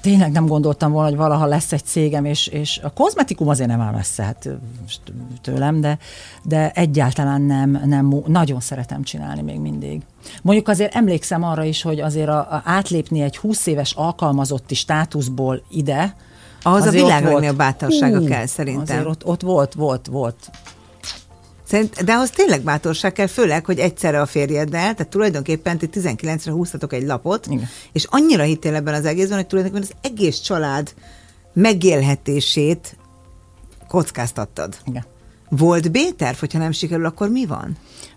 Tényleg nem gondoltam volna, hogy valaha lesz egy cégem, és a kozmetikum azért nem áll messze hát tőlem, de egyáltalán nem, nagyon szeretem csinálni még mindig. Mondjuk azért emlékszem arra is, hogy azért átlépni egy 20 éves alkalmazotti státuszból ide, ahhoz a világnél bátorsága kell szerintem. Azért ott volt. De ahhoz tényleg bátorság kell, főleg, hogy egyszerre a férjeddel, tehát tulajdonképpen ti 19-re húztatok egy lapot, igen. És annyira hittél ebben az egészben, hogy tulajdonképpen az egész család megélhetését kockáztattad. Igen. Volt B-terv, hogyha nem sikerül, akkor mi van?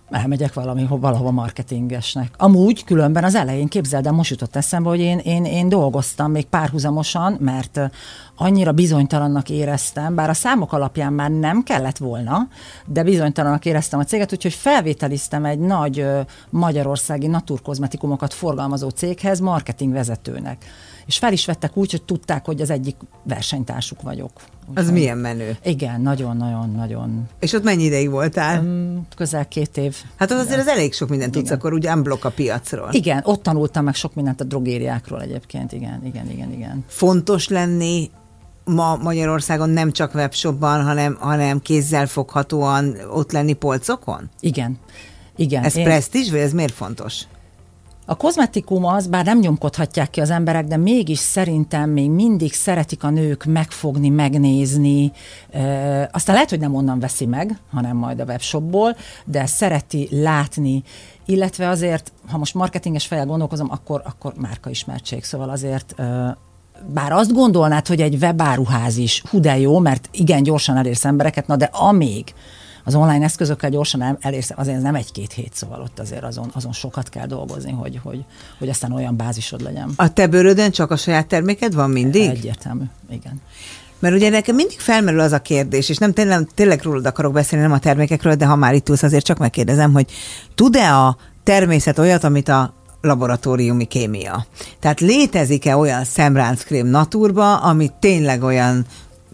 Elmegyek valahova marketingesnek. Amúgy különben az elején, képzeld el, most jutott eszembe, hogy én dolgoztam még párhuzamosan, mert annyira bizonytalannak éreztem, bár a számok alapján már nem kellett volna, de bizonytalannak éreztem a céget, úgyhogy felvételiztem egy nagy magyarországi naturkozmetikumokat forgalmazó céghez marketingvezetőnek. És fel is vettek úgy, hogy tudták, hogy az egyik versenytársuk vagyok. Ugyan. Az milyen menő. Igen, nagyon. És ott mennyi ideig voltál? Közel 2 év. Hát azért az elég sok mindent tudsz, akkor ugye unblock a piacról. Igen, ott tanultam meg sok mindent a drogériákról egyébként, igen. Fontos lenni ma Magyarországon nem csak webshopban, hanem kézzelfoghatóan ott lenni polcokon? Igen. Ez presztízs, vagy ez miért fontos? A kozmetikum az, bár nem nyomkodhatják ki az emberek, de mégis szerintem még mindig szeretik a nők megfogni, megnézni. Aztán lehet, hogy nem onnan veszi meg, hanem majd a webshopból, de szereti látni. Illetve azért, ha most marketinges fejjel gondolkozom, akkor márkaismertség. Szóval azért... Bár azt gondolnád, hogy egy webáruház is hú de jó, mert igen, gyorsan elérsz embereket, na de amíg az online eszközökkel gyorsan elérsz, azért nem 1-2 hét, szóval ott azért azon sokat kell dolgozni, hogy aztán olyan bázisod legyen. A te bőrödön csak a saját terméked van mindig? Egyértelmű, igen. Mert ugye nekem mindig felmerül az a kérdés, és nem tényleg rólad akarok beszélni, nem a termékekről, de ha már itt ülsz, azért csak megkérdezem, hogy tud-e a természet olyat, amit a laboratóriumi kémia. Tehát létezik-e olyan szemránckkrém naturba, ami tényleg olyan,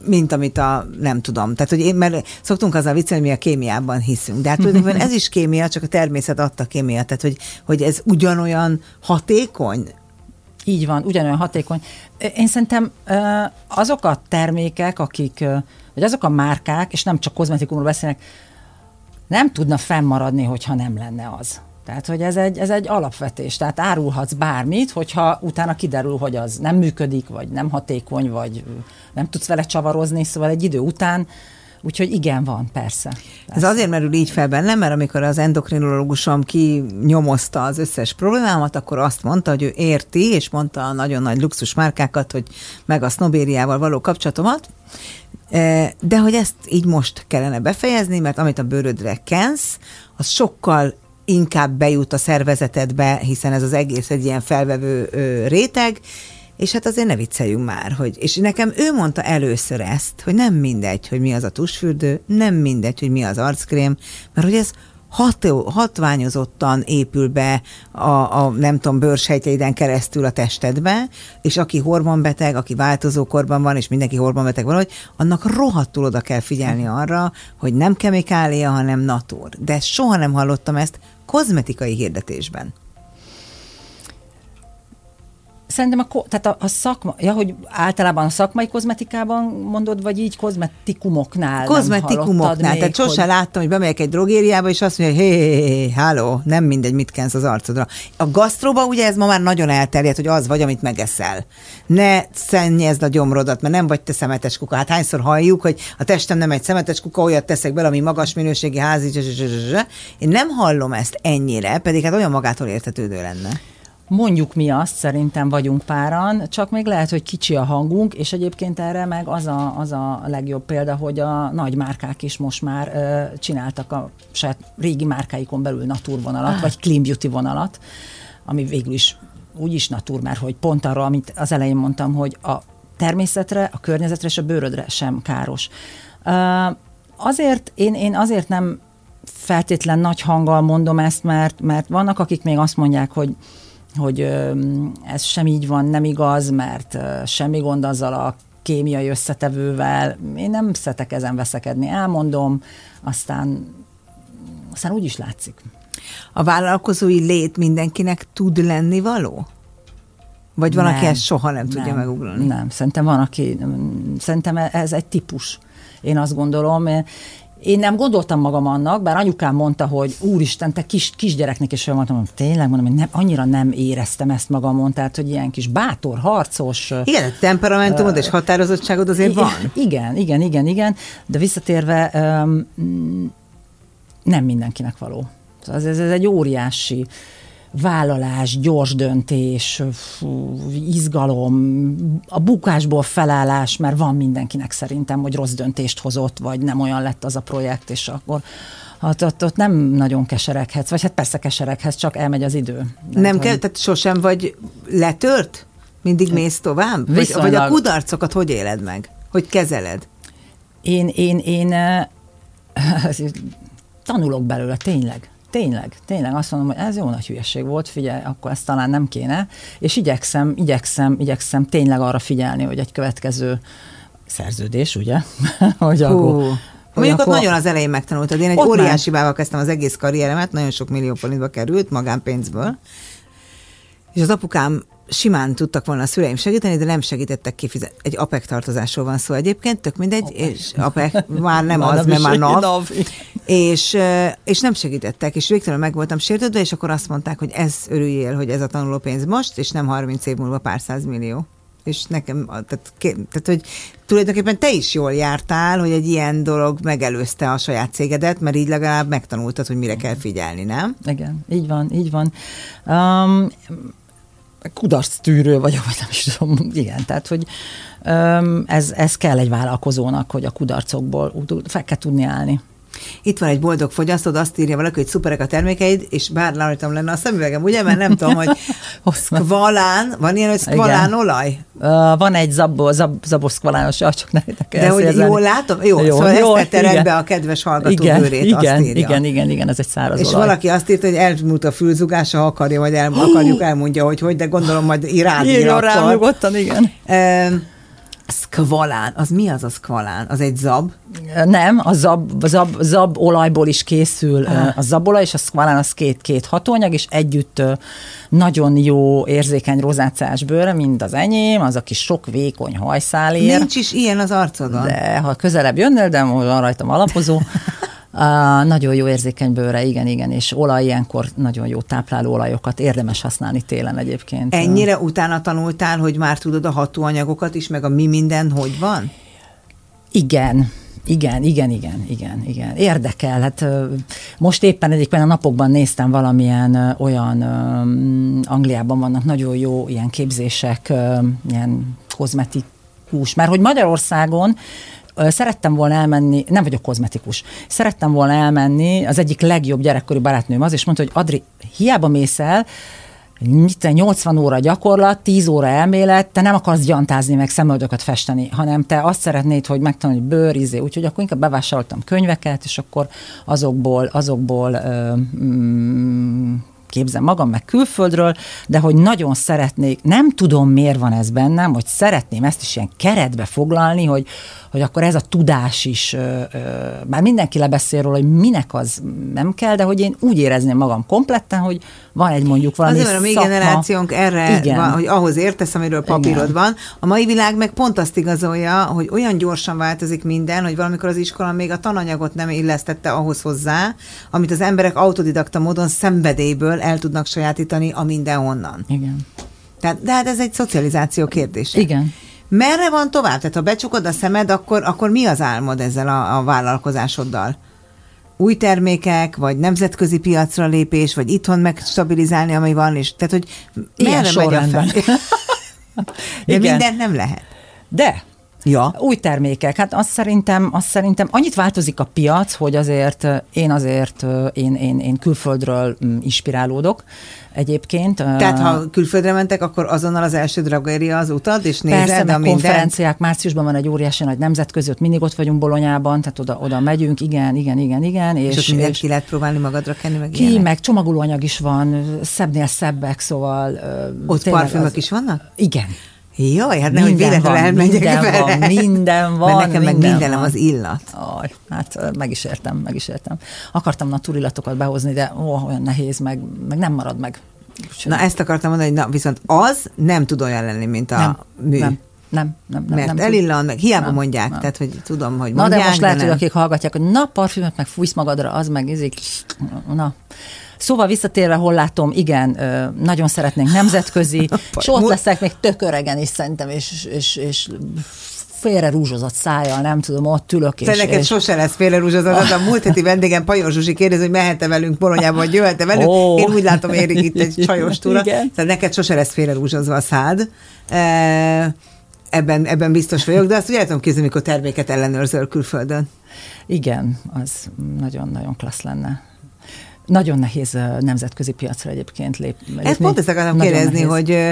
mint amit nem tudom. Tehát, hogy mert szoktunk azzal viccelni, mi a kémiában hiszünk. De hát tulajdonképpen ez is kémia, csak a természet adta kémia. Tehát, hogy ez ugyanolyan hatékony? Így van, ugyanolyan hatékony. Én szerintem azok a termékek, vagy azok a márkák, és nem csak kozmetikumról beszélnek, nem tudna fennmaradni, hogyha nem lenne az. Tehát, hogy ez egy alapvetés. Tehát árulhatsz bármit, hogyha utána kiderül, hogy az nem működik, vagy nem hatékony, vagy nem tudsz vele csavarozni, szóval egy idő után. Úgyhogy igen, van, persze. Ez azért merül így fel bennem, mert amikor az endokrinológusom kinyomozta az összes problémámat, akkor azt mondta, hogy ő érti, és mondta a nagyon nagy luxus márkákat, hogy meg a sznobériával való kapcsolatomat, de hogy ezt így most kellene befejezni, mert amit a bőrödre kensz, az sokkal inkább bejut a szervezetedbe, hiszen ez az egész egy ilyen felvevő réteg, És hát azért ne vicceljünk már, hogy... És nekem ő mondta először ezt, hogy nem mindegy, hogy mi az a tusfürdő, nem mindegy, hogy mi az arckrém, mert hogy ez hatványozottan épül be a nem tudom, bőrsejtjeiden keresztül a testedbe, és aki hormonbeteg, aki változókorban van, és mindenki hormonbeteg valahogy, annak rohadtul oda kell figyelni arra, hogy nem kemikália, hanem natur. De soha nem hallottam ezt kozmetikai hirdetésben. Szerintem tehát a szakma, ja, hogy általában a szakmai kozmetikában mondod, vagy így kozmetikumoknál, még, tehát sosem láttam, hogy bemegyek egy drogériába, és azt mondja, hogy hé, háló, nem mindegy, mit kensz az arcodra. A gasztróba ugye ez ma már nagyon elterjedt, hogy az vagy, amit megeszel. Ne szennyezd a gyomrodat, mert nem vagy te szemetes kuka. Hát hányszor halljuk, hogy a testem nem egy szemetes kuka, olyat teszek bele, ami magas minőségi házi. Én nem hallom ezt ennyire, pedig hát olyan magától értetődő lenne. Mondjuk mi azt, szerintem vagyunk páran, csak még lehet, hogy kicsi a hangunk, és egyébként erre meg az a legjobb példa, hogy a nagy márkák is most már csináltak a saját régi márkáikon belül naturvonalat, vagy clean beauty vonalat, ami végül is úgyis natur, mert hogy pont arra, amit az elején mondtam, hogy a természetre, a környezetre és a bőrödre sem káros. Azért én azért nem feltétlen nagy hanggal mondom ezt, mert vannak, akik még azt mondják, hogy ez sem így van, nem igaz, mert semmi gond azzal a kémiai összetevővel. Én nem szeretek ezen veszekedni, elmondom, aztán úgy is látszik. A vállalkozói lét mindenkinek tud lenni való? Vagy van, aki ezt soha nem tudja megugrani? Nem, szerintem ez egy típus. Én azt gondolom, én nem gondoltam magam annak, bár anyukám mondta, hogy úristen, te kisgyereknek, és olyan mondtam, tényleg mondom, hogy annyira nem éreztem ezt magamon, tehát, hogy ilyen kis bátor, harcos... Igen, a temperamentumod és határozottságod azért van. Igen, de visszatérve nem mindenkinek való. Ez egy óriási vállalás, gyors döntés, izgalom, a bukásból felállás, mert van mindenkinek szerintem, hogy rossz döntést hozott, vagy nem olyan lett az a projekt, és akkor ott nem nagyon kesereghetsz, vagy hát persze kesereghetsz, csak elmegy az idő. Tehát sosem vagy letört? Mindig mész tovább? Vagy a kudarcokat hogy éled meg? Hogy kezeled? Én tanulok belőle, tényleg azt mondom, hogy ez jó nagy hülyeség volt, figyelj, akkor ezt talán nem kéne, és igyekszem tényleg arra figyelni, hogy egy következő szerződés, ugye, hogy mondjuk ott nagyon az elején megtanultad, én egy óriási bával kezdtem az egész karrieremet, nagyon sok millió forintba került, magánpénzből, és az apukám simán tudtak volna a szüleim segíteni, de nem segítettek kifizetni. Egy APEC tartozásról van szó egyébként, tök mindegy, és APEC már nem az, mert már NAV. És nem segítettek, és végtelenül meg voltam sértődve, és akkor azt mondták, hogy ez örüljél, hogy ez a tanulópénz most, és nem 30 év múlva pár százmillió. És nekem, tehát, hogy tulajdonképpen te is jól jártál, hogy egy ilyen dolog megelőzte a saját cégedet, mert így legalább megtanultad, hogy mire kell figyelni, nem? Igen, így van. Kudarctűrő vagyok, vagy nem is tudom, igen, tehát, hogy ez kell egy vállalkozónak, hogy a kudarcokból fel kell tudni állni. Itt van egy boldog fogyasztód, azt írja valaki, hogy szuperek a termékeid, és bár rajtam lenne a szemüvegem, ugye, mert nem tudom, hogy szkvalán, van ilyen, hogy szkvalán olaj? Van egy zabos szkvalános, csak ne érdekel. De hogy jól látom? Jó, szóval ezt tered be a kedves hallgató bőrét, azt írja. Igen, ez egy száraz és olaj. És valaki azt írta, hogy elmúlt a fülzugása, ha akarja, vagy akarjuk, elmondja, hogy de gondolom majd írja rám nyugodtan, igen. Szkvalán. Az mi az a szkvalán? Az egy zab? Nem, a zab olajból is készül. A zabolaj és a szkvalán az két hatóanyag, és együtt nagyon jó érzékeny rozáceás bőre, mint az enyém, az a kis sok vékony hajszálér. Nincs is ilyen az arcodon. De ha közelebb jönnél, de van rajtam alapozó. Nagyon jó érzékeny bőre, igen, és olaj ilyenkor nagyon jó tápláló olajokat érdemes használni télen egyébként. Ennyire utána tanultál, hogy már tudod a hatóanyagokat is, meg a mi minden, hogy van? Igen. Érdekel. Hát most éppen egyébként a napokban néztem valamilyen olyan, Angliában vannak nagyon jó ilyen képzések, ilyen kozmetikus, mert hogy Magyarországon szerettem volna elmenni, nem vagyok kozmetikus, szerettem volna elmenni, az egyik legjobb gyerekkori barátnőm az, és mondta, hogy Adri, hiába mész el, 80 óra gyakorlat, 10 óra elmélet, te nem akarsz gyantázni, meg szemöldököt festeni, hanem te azt szeretnéd, hogy megtanulj bőrizé, úgyhogy akkor inkább bevásároltam könyveket, és akkor azokból képzem magam, meg külföldről, de hogy nagyon szeretnék, nem tudom miért van ez bennem, hogy szeretném ezt is ilyen keretbe foglalni, hogy akkor ez a tudás is, bár mindenki lebeszél róla, hogy minek az nem kell, de hogy én úgy érezném magam kompletten, hogy van egy mondjuk valami szakma. Azért a mi generációnk erre van, hogy ahhoz értesz, amiről papírod van. A mai világ meg pont azt igazolja, hogy olyan gyorsan változik minden, hogy valamikor az iskola még a tananyagot nem illesztette ahhoz hozzá, amit az emberek autodidakta módon szenvedélyből el tudnak sajátítani a mindenhonnan. Igen. Tehát, de hát ez egy szocializáció kérdése. Igen. Merre van tovább? Tehát ha becsukod a szemed, akkor mi az álmod ezzel a vállalkozásoddal? Új termékek, vagy nemzetközi piacra lépés, vagy itthon megstabilizálni, ami van, és tehát, hogy merre megy a fel? De mindent nem lehet. De... Ja. Új termékek. Hát azt szerintem annyit változik a piac, hogy azért én külföldről inspirálódok egyébként. Tehát ha külföldre mentek, akkor azonnal az első drogéria az utad, és nézed, persze, de minden... konferenciák, márciusban van egy óriási nagy nemzetközi, ott mindig ott vagyunk Bolonyában, tehát oda megyünk, igen. És mindent ki lehet próbálni, magadra kenni, meg ilyenek. Ki, meg csomagolóanyag is van, szebbnél szebbek, szóval... Ott parfümök is vannak? Igen. Jaj, hát nehogy véletlenül elmegyek vele. Minden van. Mert nekem meg mindenem az illat. Aj, hát meg is értem. Akartam naturillatokat behhozni, de olyan nehéz, meg nem marad meg. Na ezt akartam mondani, hogy viszont az nem tud olyan lenni, mint a mű. Nem. Mert elillan, meg hiába nem, mondják, nem. Tehát, hogy tudom, hogy mondják. Na de most lehet, hogy akik hallgatják, hogy na parfümöt, meg fújsz magadra, az meg ízik. Na. Szóval visszatérve, hol látom, igen, nagyon szeretnénk nemzetközi, és ott leszek még tök öregen is szerintem, és félre rúzsozott szájjal, nem tudom, ott ülök. Te neked sose lesz félre rúzsozott. A múlt heti vendégem Pajor Zsuzsi kérdezi, hogy mehet-e velünk Bolonyába, vagy jöhet-e velünk. Oh. Én úgy látom, érik itt egy csajos túra. Tehát neked sose lesz félre rúzsozva a szád. Ebben biztos vagyok, de azt ugye el tudom kézni, mikor terméket ellenőrzöl külföldön. Igen, az nagyon-nagyon klassz lenne. Nagyon nehéz nemzetközi piacra egyébként lépni. Ezt pont ezt akarom kérdezni, hogy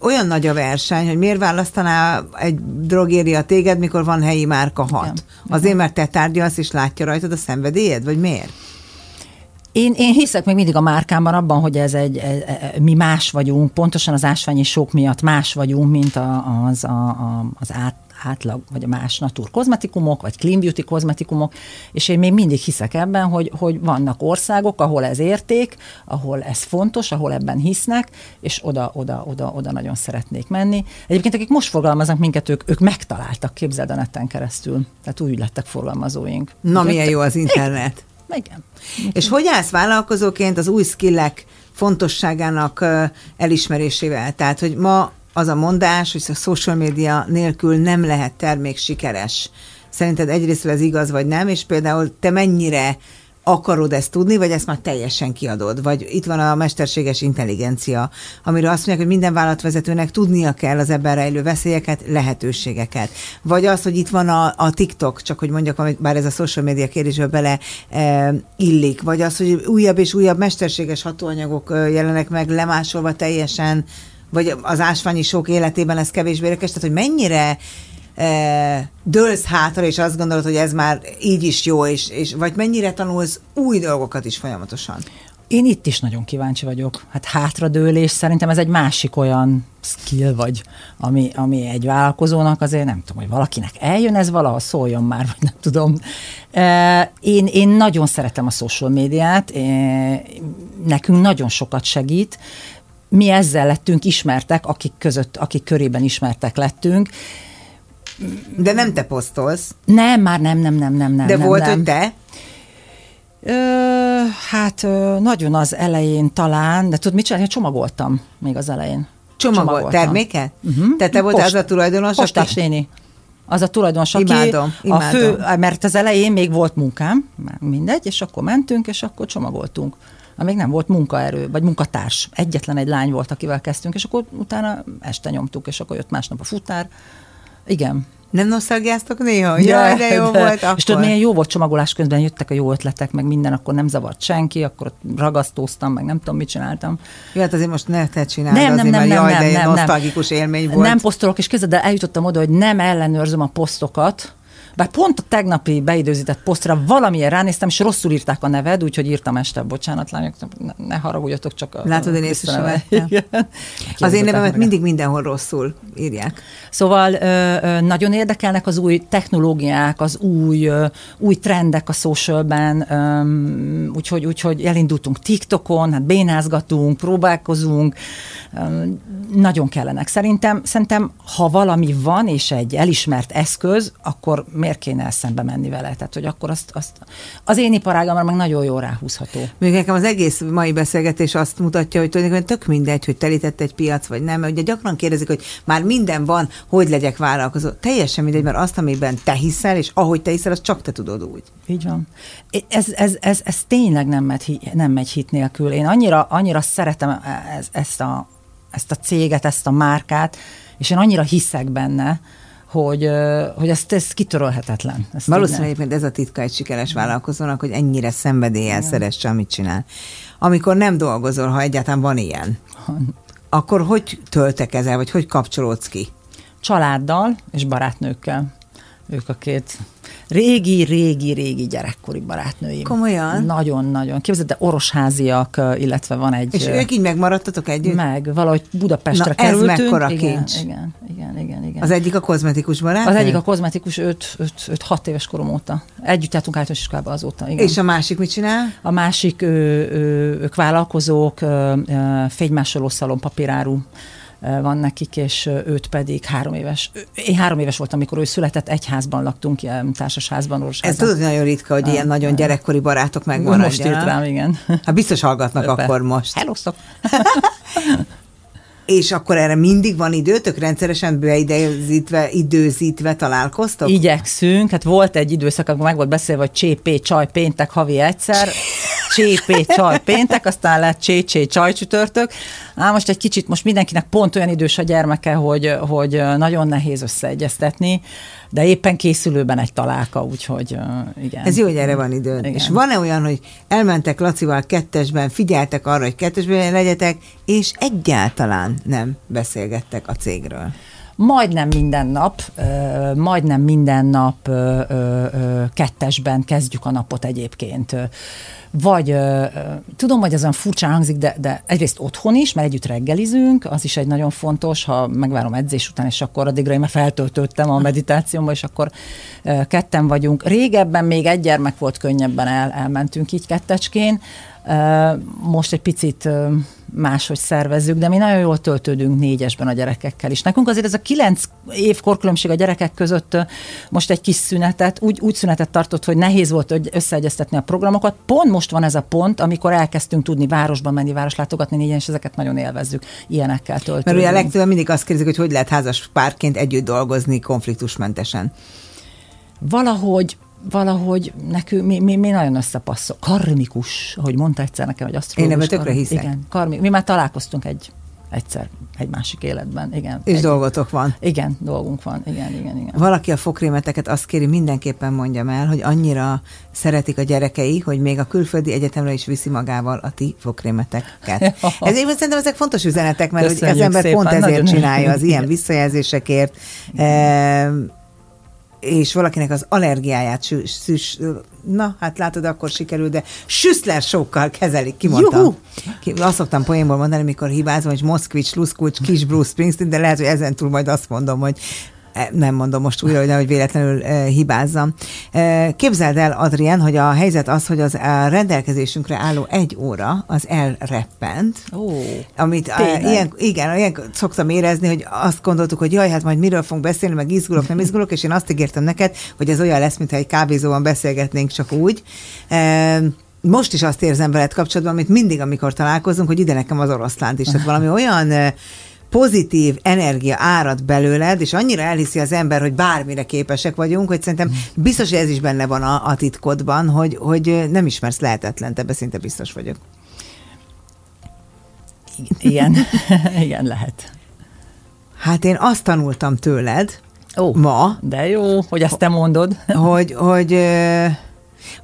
olyan nagy a verseny, hogy miért választaná egy drogéria téged, mikor van helyi márka 6? Igen. Azért, mert te tárgyalsz és látja rajtad a szenvedélyed? Vagy miért? Én hiszek még mindig a márkámban abban, hogy mi más vagyunk, pontosan az ásványi sok miatt más vagyunk, mint az átlag, vagy a más naturkozmetikumok, vagy clean beauty kozmetikumok, és én még mindig hiszek ebben, hogy vannak országok, ahol ez érték, ahol ez fontos, ahol ebben hisznek, és oda nagyon szeretnék menni. Egyébként akik most forgalmaznak minket, ők megtaláltak, képzeld, a neten keresztül. Tehát úgy lettek forgalmazóink. Na, milyen jó az internet. Igen. És hogy állsz vállalkozóként az új skillek fontosságának elismerésével? Tehát, hogy ma az a mondás, hogy a social media nélkül nem lehet termék sikeres. Szerinted egyrészt ez igaz, vagy nem? És például te mennyire akarod ezt tudni, vagy ezt már teljesen kiadod? Vagy itt van a mesterséges intelligencia, amiről azt mondják, hogy minden vállalatvezetőnek tudnia kell az ebben rejlő veszélyeket, lehetőségeket. Vagy az, hogy itt van a TikTok, csak hogy mondjak, bár ez a social media kérdésből bele illik. Vagy az, hogy újabb és újabb mesterséges hatóanyagok jelenek meg, lemásolva teljesen, vagy az ásványi sok életében lesz kevésbé érdekes, tehát hogy mennyire dőlsz hátra, és azt gondolod, hogy ez már így is jó, és vagy mennyire tanulsz új dolgokat is folyamatosan? Én itt is nagyon kíváncsi vagyok. Hát hátradőlés, szerintem ez egy másik olyan skill vagy, ami egy vállalkozónak azért nem tudom, hogy valakinek eljön, ez valahol szóljon már, vagy nem tudom. Én nagyon szeretem a social médiát, nekünk nagyon sokat segít, mi ezzel lettünk ismertek, akik körében ismertek lettünk. De nem te posztolsz. Nem, már nem. De nem, volt, nem. Hogy te? Nagyon az elején talán, de tudod mit csinálni? Csomagoltam még az elején. Csomagoltam. Terméket? Uh-huh. Tehát te voltál az a tulajdonos? Postásnéni. Az a tulajdonos, aki imádom. Mert az elején még volt munkám, mindegy, és akkor mentünk, és akkor csomagoltunk. Még nem volt munkaerő, vagy munkatárs. Egyetlen egy lány volt, akivel kezdtünk, és akkor utána este nyomtuk, és akkor jött másnap a futár. Igen. Nem nosztalgiáztok néha? Jaj, de jó de. Volt akkor. És tudod, milyen jó volt csomagolás közben, jöttek a jó ötletek, meg minden, akkor nem zavart senki, akkor ragasztóztam, meg nem tudom, mit csináltam. Jó, hát azért most ne te csináld, nem, nosztalgikus élmény volt. Nem posztolok, és képzeld, de eljutottam oda, hogy nem ellenőrzöm a posztokat, bár pont a tegnapi beidőzített posztra valamilyen ránéztem, és rosszul írták a neved, úgyhogy írtam este, bocsánat, lányok, ne haragudjatok, csak... Látod, én észre sem vettem. Az én nevemet mindig mindenhol rosszul írják. Szóval nagyon érdekelnek az új technológiák, az új trendek a socialben, úgyhogy elindultunk TikTokon, hát bénázgatunk, próbálkozunk, nagyon kellenek. Szerintem, ha valami van, és egy elismert eszköz, akkor miért kéne el szembe menni vele? Tehát, hogy akkor azt az én iparágamra meg nagyon jól ráhúzható. Még nekem az egész mai beszélgetés azt mutatja, hogy tulajdonképpen tök mindegy, hogy telített egy piac, vagy nem. Mert ugye gyakran kérdezik, hogy már minden van, hogy legyek vállalkozó. Teljesen mindegy, mert azt, amiben te hiszel, és ahogy te hiszel, azt csak te tudod úgy. Így van. Ez tényleg nem megy hit nélkül. Én annyira szeretem ezt a céget, ezt a márkát, és én annyira hiszek benne, hogy ez kitörölhetetlen. Valószínűleg ez a titka egy sikeres vállalkozónak, hogy ennyire szenvedéllyel szeresse, amit csinál. Amikor nem dolgozol, ha egyáltalán van ilyen, akkor hogy töltekezel, vagy hogy kapcsolódsz ki? Családdal és barátnőkkel. Ők a két régi gyerekkori barátnőim. Komolyan? Nagyon. Képzeld, de orosháziak, illetve van egy... És ők így megmaradtatok együtt? Meg, valahogy Budapestre kerültünk. Na ez mekkora kincs. Igen. Az egyik a kozmetikus barátnő? Az egyik a kozmetikus 5-6 éves korom óta. Együtt jártunk általános iskolába azóta. Igen. És a másik mit csinál? A másik, ők vállalkozók, fénymásoló szalon, papíráru van nekik, és őt pedig 3 éves. Én 3 éves voltam, amikor ő született, egy házban laktunk, ilyen társasházban, orvosházban. Ez tudod, nagyon ritka, hogy ilyen nagyon gyerekkori barátok megmaradjanak. Most írt rám, igen. Hát biztos hallgatnak akkor most. Hellosztok! És akkor erre mindig van időtök? Rendszeresen időzítve találkoztok? Igyekszünk. Hát volt egy időszak, amikor meg volt beszélve, hogy csépé, csaj, péntek, havi egyszer. Csépé, csaj, péntek, aztán lett csécsé, csaj, csütörtök. Most egy kicsit, most mindenkinek pont olyan idős a gyermeke, hogy nagyon nehéz összeegyeztetni, de éppen készülőben egy találka, úgyhogy igen. Ez jó, hogy erre van idő. És van-e olyan, hogy elmentek Lacival 2-esben, figyeltek arra, hogy 2-esben legyetek, és egyáltalán nem beszélgettek a cégről? Majdnem minden nap 2-esben kezdjük a napot egyébként. Vagy tudom, hogy ez olyan furcsán hangzik, de egyrészt otthon is, mert együtt reggelizünk, az is egy nagyon fontos, ha megvárom edzés után, és akkor addigra én már feltöltöttem a meditációmba, és akkor ketten vagyunk. Régebben még egy gyermek volt, könnyebben elmentünk így 2-ecskén. Most egy picit máshogy szervezzük, de mi nagyon jól töltődünk 4-esben a gyerekekkel is. Nekünk azért ez a 9 év korkülönbség a gyerekek között most egy kis szünetet, úgy szünetet tartott, hogy nehéz volt összeegyeztetni a programokat. Pont most van ez a pont, amikor elkezdtünk tudni városban menni, városlátogatni négyen, és ezeket nagyon élvezzük. Ilyenekkel töltődünk. Mert ugye a legtöbben mindig azt kérdezik, hogy lehet házas párként együtt dolgozni konfliktusmentesen. Valahogy nekünk, mi nagyon összepasszol. Karmikus, ahogy mondta egyszer nekem, hogy asztrológus. Én ebben tökre hiszek. Igen, mi már találkoztunk egyszer, egy másik életben. Igen. És dolgotok van. Igen, dolgunk van. Igen. Valaki a fokrémeteket azt kéri, mindenképpen mondjam el, hogy annyira szeretik a gyerekei, hogy még a külföldi egyetemre is viszi magával a ti fokrémeteket. Ezért szerintem ezek fontos üzenetek, mert hogy az ember szépen, pont ezért csinálja az ilyen visszajelzésekért. És valakinek az allergiáját Schüßler sokkal kezelik, kimondtam. Juhu! Azt szoktam poénból mondani, amikor hibázom, hogy Moszkvics, Luszkulcs, Kis Bruce Springsteen, de lehet, hogy ezen túl majd azt mondom, hogy nem mondom most újra, hogy véletlenül hibázzam. Képzeld el, Adrienn, hogy a helyzet az, hogy a rendelkezésünkre álló 1 óra az elreppent. Amit ilyen szoktam érezni, hogy azt gondoltuk, hogy jaj, hát majd miről fogunk beszélni, meg izgulok, nem izgulok, és én azt ígértem neked, hogy ez olyan lesz, mintha egy kávézóban beszélgetnénk csak úgy. Most is azt érzem veled kapcsolatban, amit mindig, amikor találkozunk, hogy ide nekem az oroszlánt is. Tehát valami olyan pozitív energia árad belőled, és annyira elhiszi az ember, hogy bármire képesek vagyunk, hogy szerintem biztos, hogy ez is benne van a titkodban, hogy nem ismersz lehetetlent, ebben szinte biztos vagyok. Igen, lehet. Hát én azt tanultam tőled, ma. De jó, hogy ezt te mondod. Hogy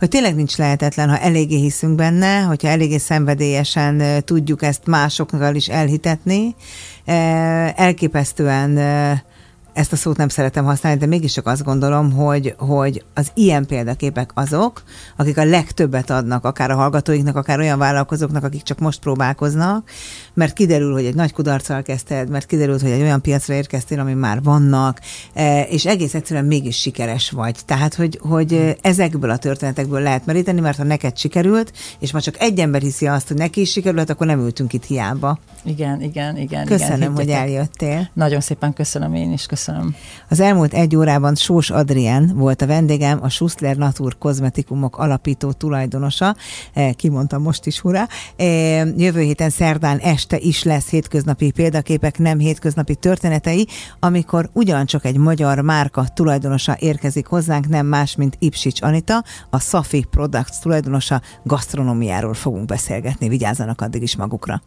tényleg nincs lehetetlen, ha eléggé hiszünk benne, hogyha eléggé szenvedélyesen tudjuk ezt másokkal is elhitetni. Elképesztően, ezt a szót nem szeretem használni, de mégis csak azt gondolom, hogy az ilyen példaképek azok, akik a legtöbbet adnak, akár a hallgatóinknak, akár olyan vállalkozóknak, akik csak most próbálkoznak, mert kiderül, hogy egy nagy kudarccal kezdted, mert kiderül, hogy egy olyan piacra érkeztél, ami már vannak, és egész egyszerűen mégis sikeres vagy. Tehát, hogy ezekből a történetekből lehet meríteni, mert ha neked sikerült, és ma csak egy ember hiszi azt, hogy neki is sikerült, akkor nem ültünk itt hiába. Igen. Köszönöm, igen, hogy eljöttél. Nagyon szépen köszönöm, én is köszönöm. Az elmúlt egy órában Soós Adrienn volt a vendégem, a Schüßler Naturkozmetikumok alapító tulajdonosa. Kimondtam most is, hurrá. Jövő héten szerdán este is lesz hétköznapi példaképek, nem hétköznapi történetei, amikor ugyancsak egy magyar márka tulajdonosa érkezik hozzánk, nem más, mint Ipsics Anita, a Safi Products tulajdonosa. Gasztronómiáról fogunk beszélgetni, vigyázzanak addig is magukra.